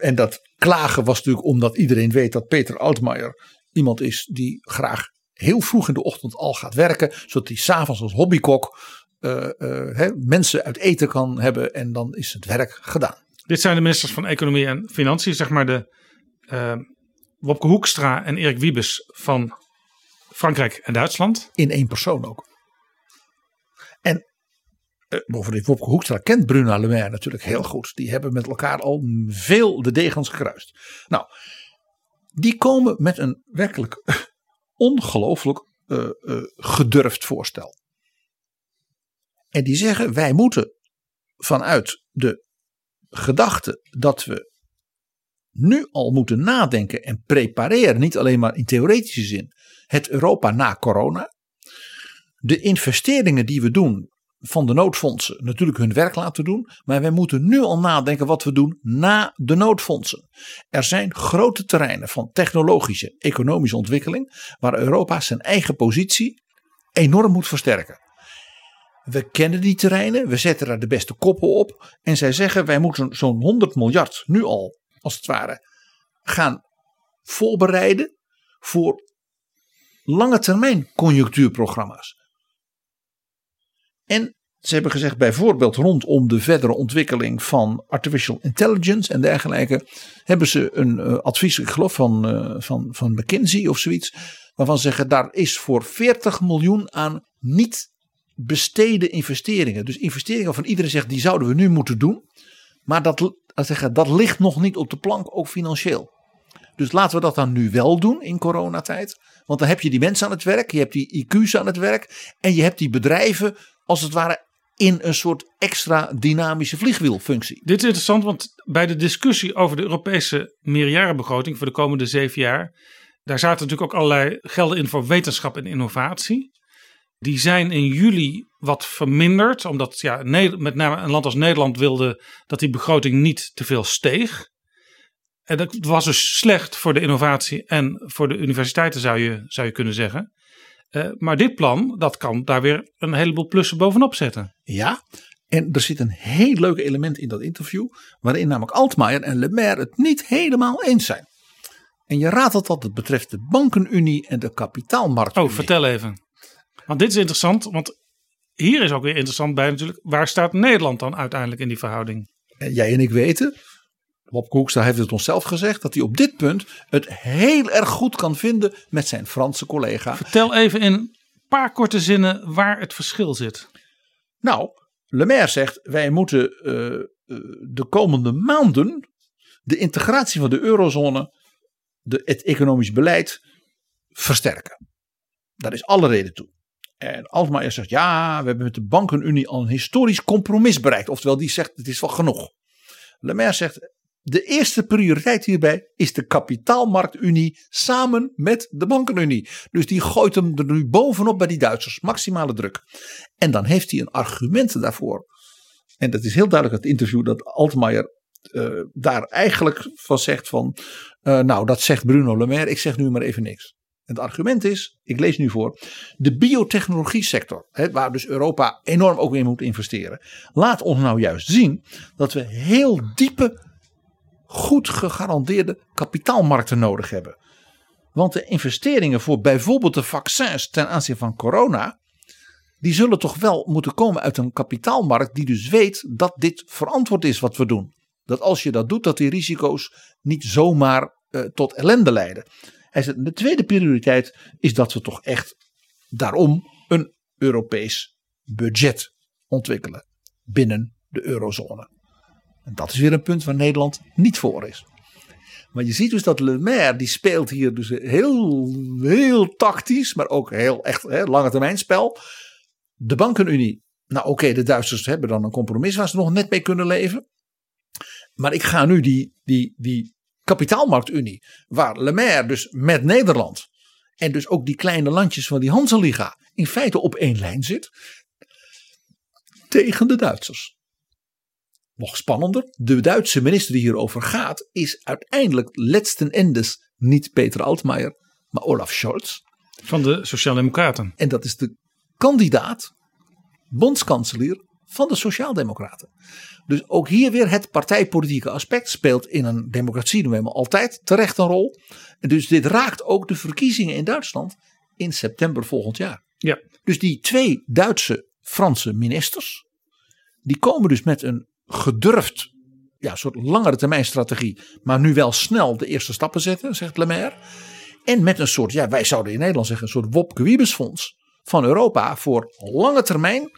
En dat klagen was natuurlijk omdat iedereen weet dat Peter Altmaier iemand is die graag heel vroeg in de ochtend al gaat werken. Zodat hij s'avonds als hobbykok mensen uit eten kan hebben en dan is het werk gedaan. Dit zijn de ministers van Economie en Financiën, zeg maar de Wopke Hoekstra en Erik Wiebes van Frankrijk en Duitsland. In één persoon ook. En bovendien, Wopke Hoekstra kent Bruno Le Maire natuurlijk heel goed. Die hebben met elkaar al veel de degens gekruist. Nou, die komen met een werkelijk ongelooflijk gedurfd voorstel. En die zeggen, wij moeten vanuit de gedachte dat we nu al moeten nadenken en prepareren, niet alleen maar in theoretische zin, het Europa na corona. De investeringen die we doen van de noodfondsen natuurlijk hun werk laten doen, maar wij moeten nu al nadenken wat we doen na de noodfondsen. Er zijn grote terreinen van technologische, economische ontwikkeling waar Europa zijn eigen positie enorm moet versterken. We kennen die terreinen, we zetten daar de beste koppen op en zij zeggen wij moeten zo'n 100 miljard nu al als het ware gaan voorbereiden voor lange termijn conjunctuurprogramma's. En ze hebben gezegd bijvoorbeeld rondom de verdere ontwikkeling van artificial intelligence en dergelijke. Hebben ze een advies, ik geloof van McKinsey of zoiets. Waarvan ze zeggen daar is voor 40 miljoen aan niet besteden investeringen. Dus investeringen waarvan iedereen zegt die zouden we nu moeten doen. Maar dat ligt nog niet op de plank ook financieel. Dus laten we dat dan nu wel doen in coronatijd. Want dan heb je die mensen aan het werk. Je hebt die IQ's aan het werk. En je hebt die bedrijven als het ware in een soort extra dynamische vliegwielfunctie. Dit is interessant, want bij de discussie over de Europese meerjarenbegroting voor de komende 7 jaar. Daar zaten natuurlijk ook allerlei gelden in voor wetenschap en innovatie. Die zijn in juli wat verminderd. Omdat met name een land als Nederland wilde dat die begroting niet te veel steeg. En dat was dus slecht voor de innovatie en voor de universiteiten zou je kunnen zeggen. Maar dit plan, dat kan daar weer een heleboel plussen bovenop zetten. Ja, en er zit een heel leuk element in dat interview. Waarin namelijk Altmaier en Le Maire het niet helemaal eens zijn. En je raadt dat het betreft de bankenunie en de kapitaalmarktunie. Oh, vertel even. Want dit is interessant, want hier is ook weer interessant bij natuurlijk. Waar staat Nederland dan uiteindelijk in die verhouding? En jij en ik weten, Wopke Hoekstra heeft het onszelf gezegd, dat hij op dit punt het heel erg goed kan vinden met zijn Franse collega. Vertel even in een paar korte zinnen waar het verschil zit. Nou, Le Maire zegt, wij moeten de komende maanden de integratie van de eurozone, het economisch beleid versterken. Daar is alle reden toe. En Altmaier zegt, ja, we hebben met de bankenunie al een historisch compromis bereikt. Oftewel, die zegt, het is wel genoeg. Le Maire zegt, de eerste prioriteit hierbij is de kapitaalmarktunie samen met de bankenunie. Dus die gooit hem er nu bovenop bij die Duitsers. Maximale druk. En dan heeft hij een argument daarvoor. En dat is heel duidelijk uit het interview dat Altmaier daar eigenlijk van zegt van, nou dat zegt Bruno Le Maire, ik zeg nu maar even niks. En het argument is, ik lees nu voor, de biotechnologie sector, waar dus Europa enorm ook in moet investeren. Laat ons nou juist zien dat we heel diepe goed gegarandeerde kapitaalmarkten nodig hebben. Want de investeringen voor bijvoorbeeld de vaccins ten aanzien van corona, die zullen toch wel moeten komen uit een kapitaalmarkt die dus weet dat dit verantwoord is wat we doen. Dat als je dat doet, dat die risico's niet zomaar tot ellende leiden. Hij zegt, de tweede prioriteit is dat we toch echt daarom een Europees budget ontwikkelen binnen de eurozone. En dat is weer een punt waar Nederland niet voor is. Maar je ziet dus dat Le Maire, die speelt hier dus heel tactisch, maar ook heel echt lange termijn spel. De bankenunie, de Duitsers hebben dan een compromis waar ze nog net mee kunnen leven. Maar ik ga nu die kapitaalmarktunie, waar Le Maire dus met Nederland en dus ook die kleine landjes van die Hanse-liga in feite op één lijn zit, tegen de Duitsers. Nog spannender, de Duitse minister die hierover gaat is uiteindelijk letzten endes niet Peter Altmaier, maar Olaf Scholz. Van de Sociaaldemocraten. En dat is de kandidaat, bondskanselier van de Sociaaldemocraten. Dus ook hier weer het partijpolitieke aspect speelt in een democratie nu helemaal altijd terecht een rol. Dus dit raakt ook de verkiezingen in Duitsland in september volgend jaar. Ja. Dus die twee Duitse-Franse ministers, die komen dus met een gedurfd, een soort langere termijn strategie, maar nu wel snel de eerste stappen zetten, zegt Le Maire. En met een soort, wij zouden in Nederland zeggen, een soort Wopke Wiebesfonds van Europa voor lange termijn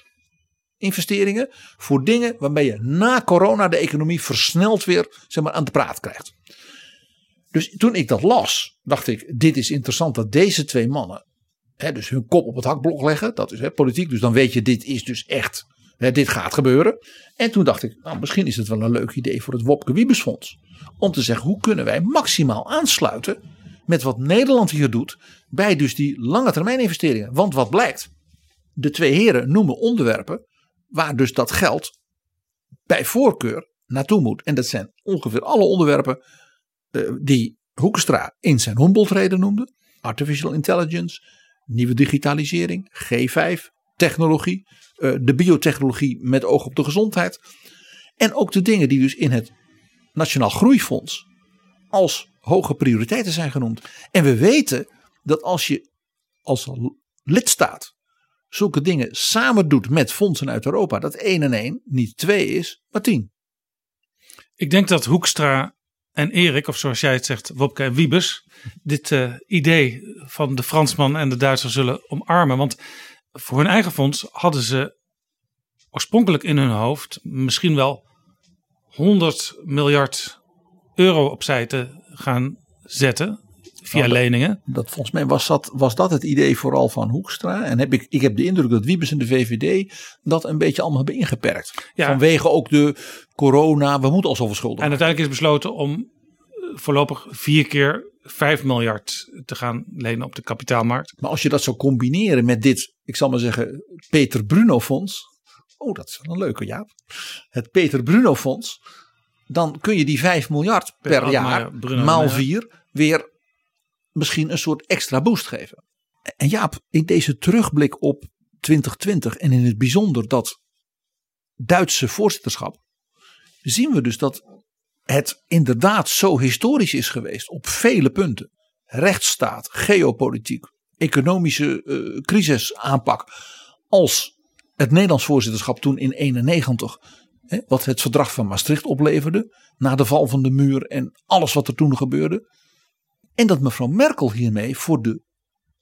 investeringen, voor dingen waarbij je na corona de economie versneld weer aan de praat krijgt. Dus toen ik dat las, dacht ik, dit is interessant dat deze twee mannen dus hun kop op het hakblok leggen. Dat is politiek, dus dan weet je, dit is dus echt, dit gaat gebeuren. En toen dacht ik, misschien is het wel een leuk idee voor het Wopke Wiebesfonds. Om te zeggen, hoe kunnen wij maximaal aansluiten met wat Nederland hier doet bij dus die lange termijn investeringen. Want wat blijkt? De twee heren noemen onderwerpen waar dus dat geld bij voorkeur naartoe moet. En dat zijn ongeveer alle onderwerpen die Hoekstra in zijn Humboldt-reden noemde. Artificial intelligence, nieuwe digitalisering, G5, technologie, de biotechnologie met oog op de gezondheid. En ook de dingen die dus in het Nationaal Groeifonds als hoge prioriteiten zijn genoemd. En we weten dat als je als lidstaat zulke dingen samen doet met fondsen uit Europa, dat 1 en 1 niet 2 is, maar 10. Ik denk dat Hoekstra en Erik, of zoals jij het zegt, Wopke en Wiebes, dit idee van de Fransman en de Duitser zullen omarmen. Want voor hun eigen fonds hadden ze oorspronkelijk in hun hoofd misschien wel 100 miljard euro opzij te gaan zetten via leningen. Dat, volgens mij was dat het idee vooral van Hoekstra. En ik heb de indruk dat Wiebes en de VVD dat een beetje allemaal hebben ingeperkt. Ja. Vanwege ook de corona, we moeten al zoveel schulden maken. En uiteindelijk is besloten om voorlopig 4 keer 5 miljard te gaan lenen op de kapitaalmarkt. Maar als je dat zou combineren met dit, ik zal maar zeggen, Peter Bruno Fonds. Oh, dat is wel een leuke, Jaap. Het Peter Bruno Fonds. Dan kun je die 5 miljard per jaar, maal 4, weer misschien een soort extra boost geven. En Jaap, in deze terugblik op 2020 en in het bijzonder dat Duitse voorzitterschap, zien we dus dat het inderdaad zo historisch is geweest op vele punten. Rechtsstaat, geopolitiek, economische crisisaanpak. Als het Nederlands voorzitterschap toen in 1991, wat het verdrag van Maastricht opleverde, na de val van de muur en alles wat er toen gebeurde. En dat mevrouw Merkel hiermee voor de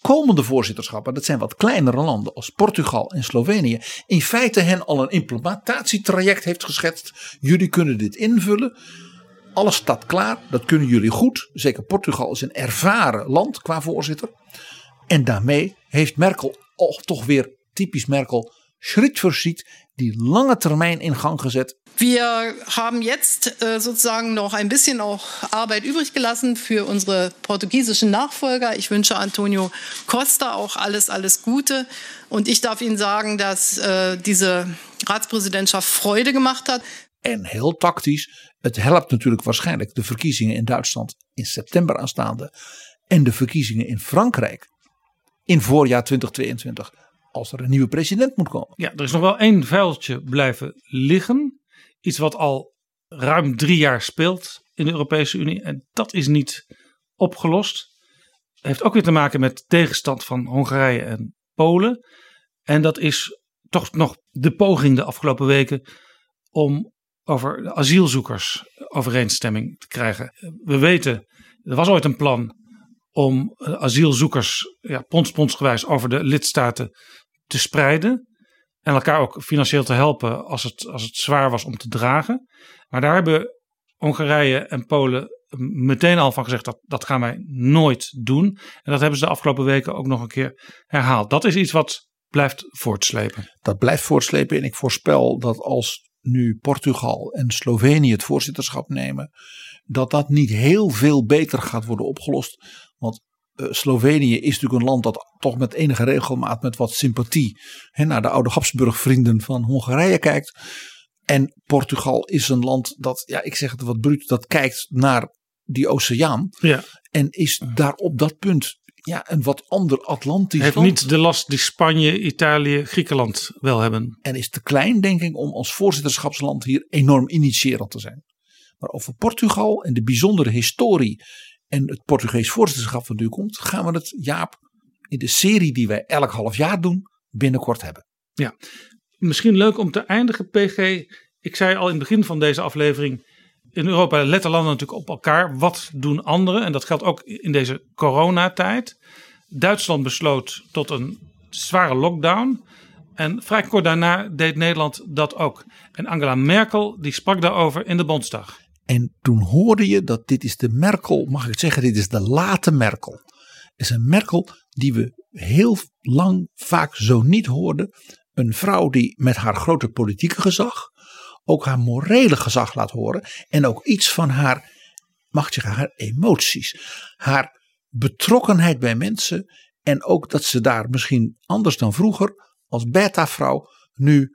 komende voorzitterschappen, dat zijn wat kleinere landen als Portugal en Slovenië, in feite hen al een implementatietraject heeft geschetst. Jullie kunnen dit invullen. Alles staat klaar, dat kunnen jullie goed. Zeker Portugal is een ervaren land qua voorzitter. En daarmee heeft Merkel, toch weer typisch Merkel, Schritt für Schritt die lange Termijn in Gang gezet. Wir haben jetzt sozusagen noch ein bisschen auch Arbeit übrig gelassen für unsere portugiesischen Nachfolger. Ich wünsche Antonio Costa auch alles Gute. Und ich darf Ihnen sagen, dass diese Ratspräsidentschaft Freude gemacht hat. En heel tactisch, het helpt natuurlijk waarschijnlijk de verkiezingen in Duitsland in september aanstaande en de verkiezingen in Frankrijk in voorjaar 2022. Als er een nieuwe president moet komen. Ja, er is nog wel één vuiltje blijven liggen. Iets wat al ruim 3 jaar speelt in de Europese Unie. En dat is niet opgelost. Heeft ook weer te maken met tegenstand van Hongarije en Polen. En dat is toch nog de poging de afgelopen weken om over de asielzoekers overeenstemming te krijgen. We weten, er was ooit een plan om asielzoekers pondsgewijs over de lidstaten te spreiden. En elkaar ook financieel te helpen als het zwaar was om te dragen. Maar daar hebben Hongarije en Polen meteen al van gezegd dat gaan wij nooit doen. En dat hebben ze de afgelopen weken ook nog een keer herhaald. Dat is iets wat blijft voortslepen. Dat blijft voortslepen en ik voorspel dat als nu Portugal en Slovenië het voorzitterschap nemen, dat niet heel veel beter gaat worden opgelost. Want Slovenië is natuurlijk een land dat toch met enige regelmaat, met wat sympathie naar de oude Habsburg-vrienden van Hongarije kijkt. En Portugal is een land dat, ik zeg het wat bruut, dat kijkt naar die oceaan. Ja. En is daar op dat punt een wat ander Atlantisch land. Heeft niet de last die Spanje, Italië, Griekenland wel hebben. En is te klein, denk ik, om als voorzitterschapsland hier enorm initiërend te zijn. Maar over Portugal en de bijzondere historie en het Portugees voorzitterschap wat nu komt, gaan we het, Jaap, in de serie die wij elk half jaar doen, binnenkort hebben. Ja, misschien leuk om te eindigen, PG. Ik zei al in het begin van deze aflevering, in Europa letten landen natuurlijk op elkaar. Wat doen anderen? En dat geldt ook in deze coronatijd. Duitsland besloot tot een zware lockdown. En vrij kort daarna deed Nederland dat ook. En Angela Merkel die sprak daarover in de Bondsdag. En toen hoorde je dat dit is de Merkel, mag ik het zeggen, dit is de late Merkel. Het is een Merkel die we heel lang vaak zo niet hoorden. Een vrouw die met haar grote politieke gezag ook haar morele gezag laat horen. En ook iets van haar, mag ik zeggen, haar emoties. Haar betrokkenheid bij mensen. En ook dat ze daar misschien anders dan vroeger als beta-vrouw nu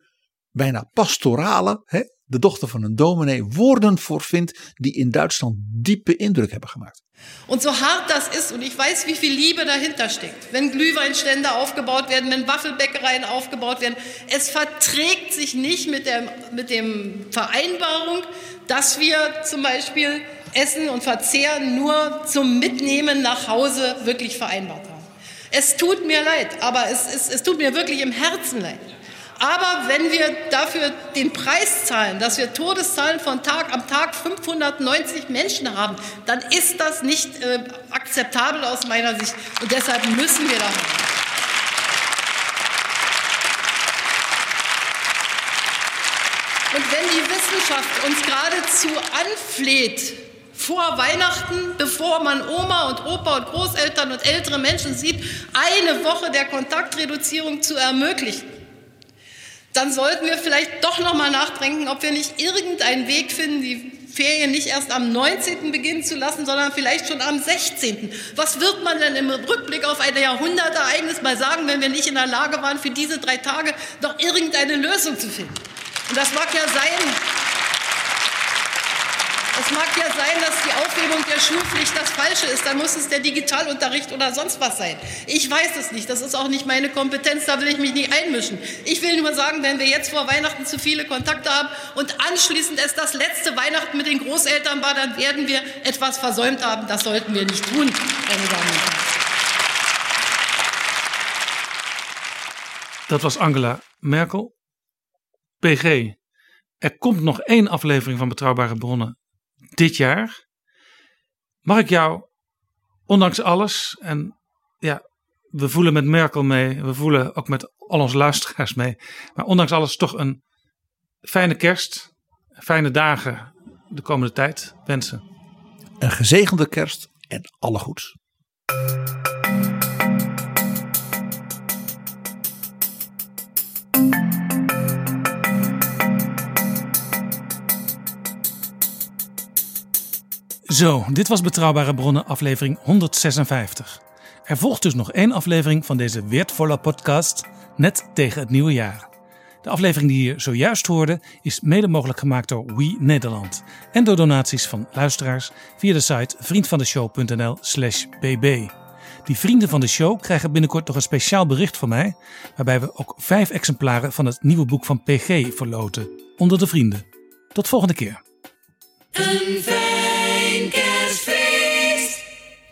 bijna pastorale, de dochter van een dominee, woorden voor vindt die in Duitsland diepe indruk hebben gemaakt. Und so hart das ist, und ich weiß, wie viel Liebe dahinter steckt, wenn Glühweinstände aufgebaut werden, wenn Waffelbäckereien aufgebaut werden, es verträgt sich nicht mit dem Vereinbarung, dass wir zum Beispiel Essen und Verzehr nur zum Mitnehmen nach Hause wirklich vereinbart haben. Es tut mir leid, aber es tut mir wirklich im Herzen leid. Aber wenn wir dafür den Preis zahlen, dass wir Todeszahlen von Tag am Tag 590 Menschen haben, dann ist das nicht akzeptabel aus meiner Sicht. Und deshalb müssen wir da handeln. Und wenn die Wissenschaft uns geradezu anfleht, vor Weihnachten, bevor man Oma und Opa und Großeltern und ältere Menschen sieht, eine Woche der Kontaktreduzierung zu ermöglichen, dann sollten wir vielleicht doch noch mal nachdenken, ob wir nicht irgendeinen Weg finden, die Ferien nicht erst am 19. beginnen zu lassen, sondern vielleicht schon am 16. Was wird man denn im Rückblick auf ein Jahrhundertereignis mal sagen, wenn wir nicht in der Lage waren, für diese 3 Tage noch irgendeine Lösung zu finden? Und das mag ja sein. Es mag ja sein, dass die Aufhebung der Schulpflicht das Falsche ist. Dann muss es der Digitalunterricht oder sonst was sein. Ich weiß es nicht. Das ist auch nicht meine Kompetenz. Da will ich mich nicht einmischen. Ich will nur sagen, wenn wir jetzt vor Weihnachten zu viele Kontakte haben und anschließend es das letzte Weihnachten mit den Großeltern war, dann werden wir etwas versäumt haben. Das sollten wir nicht tun, meine Damen und Herren. Dat was Angela Merkel. PG, komt nog 1 aflevering van Betrouwbare Bronnen dit jaar. Mag ik jou, ondanks alles, en we voelen met Merkel mee, we voelen ook met al onze luisteraars mee, maar ondanks alles toch een fijne kerst, fijne dagen de komende tijd wensen. Een gezegende kerst en alle goeds. Zo, dit was Betrouwbare Bronnen aflevering 156. Er volgt dus nog 1 aflevering van deze weertvolle podcast net tegen het nieuwe jaar. De aflevering die je zojuist hoorde is mede mogelijk gemaakt door We Nederland en door donaties van luisteraars via de site vriendvandeshow.nl/bb. Die vrienden van de show krijgen binnenkort nog een speciaal bericht van mij, waarbij we ook 5 exemplaren van het nieuwe boek van PG verloten onder de vrienden. Tot volgende keer. Een fijn kerstfeest.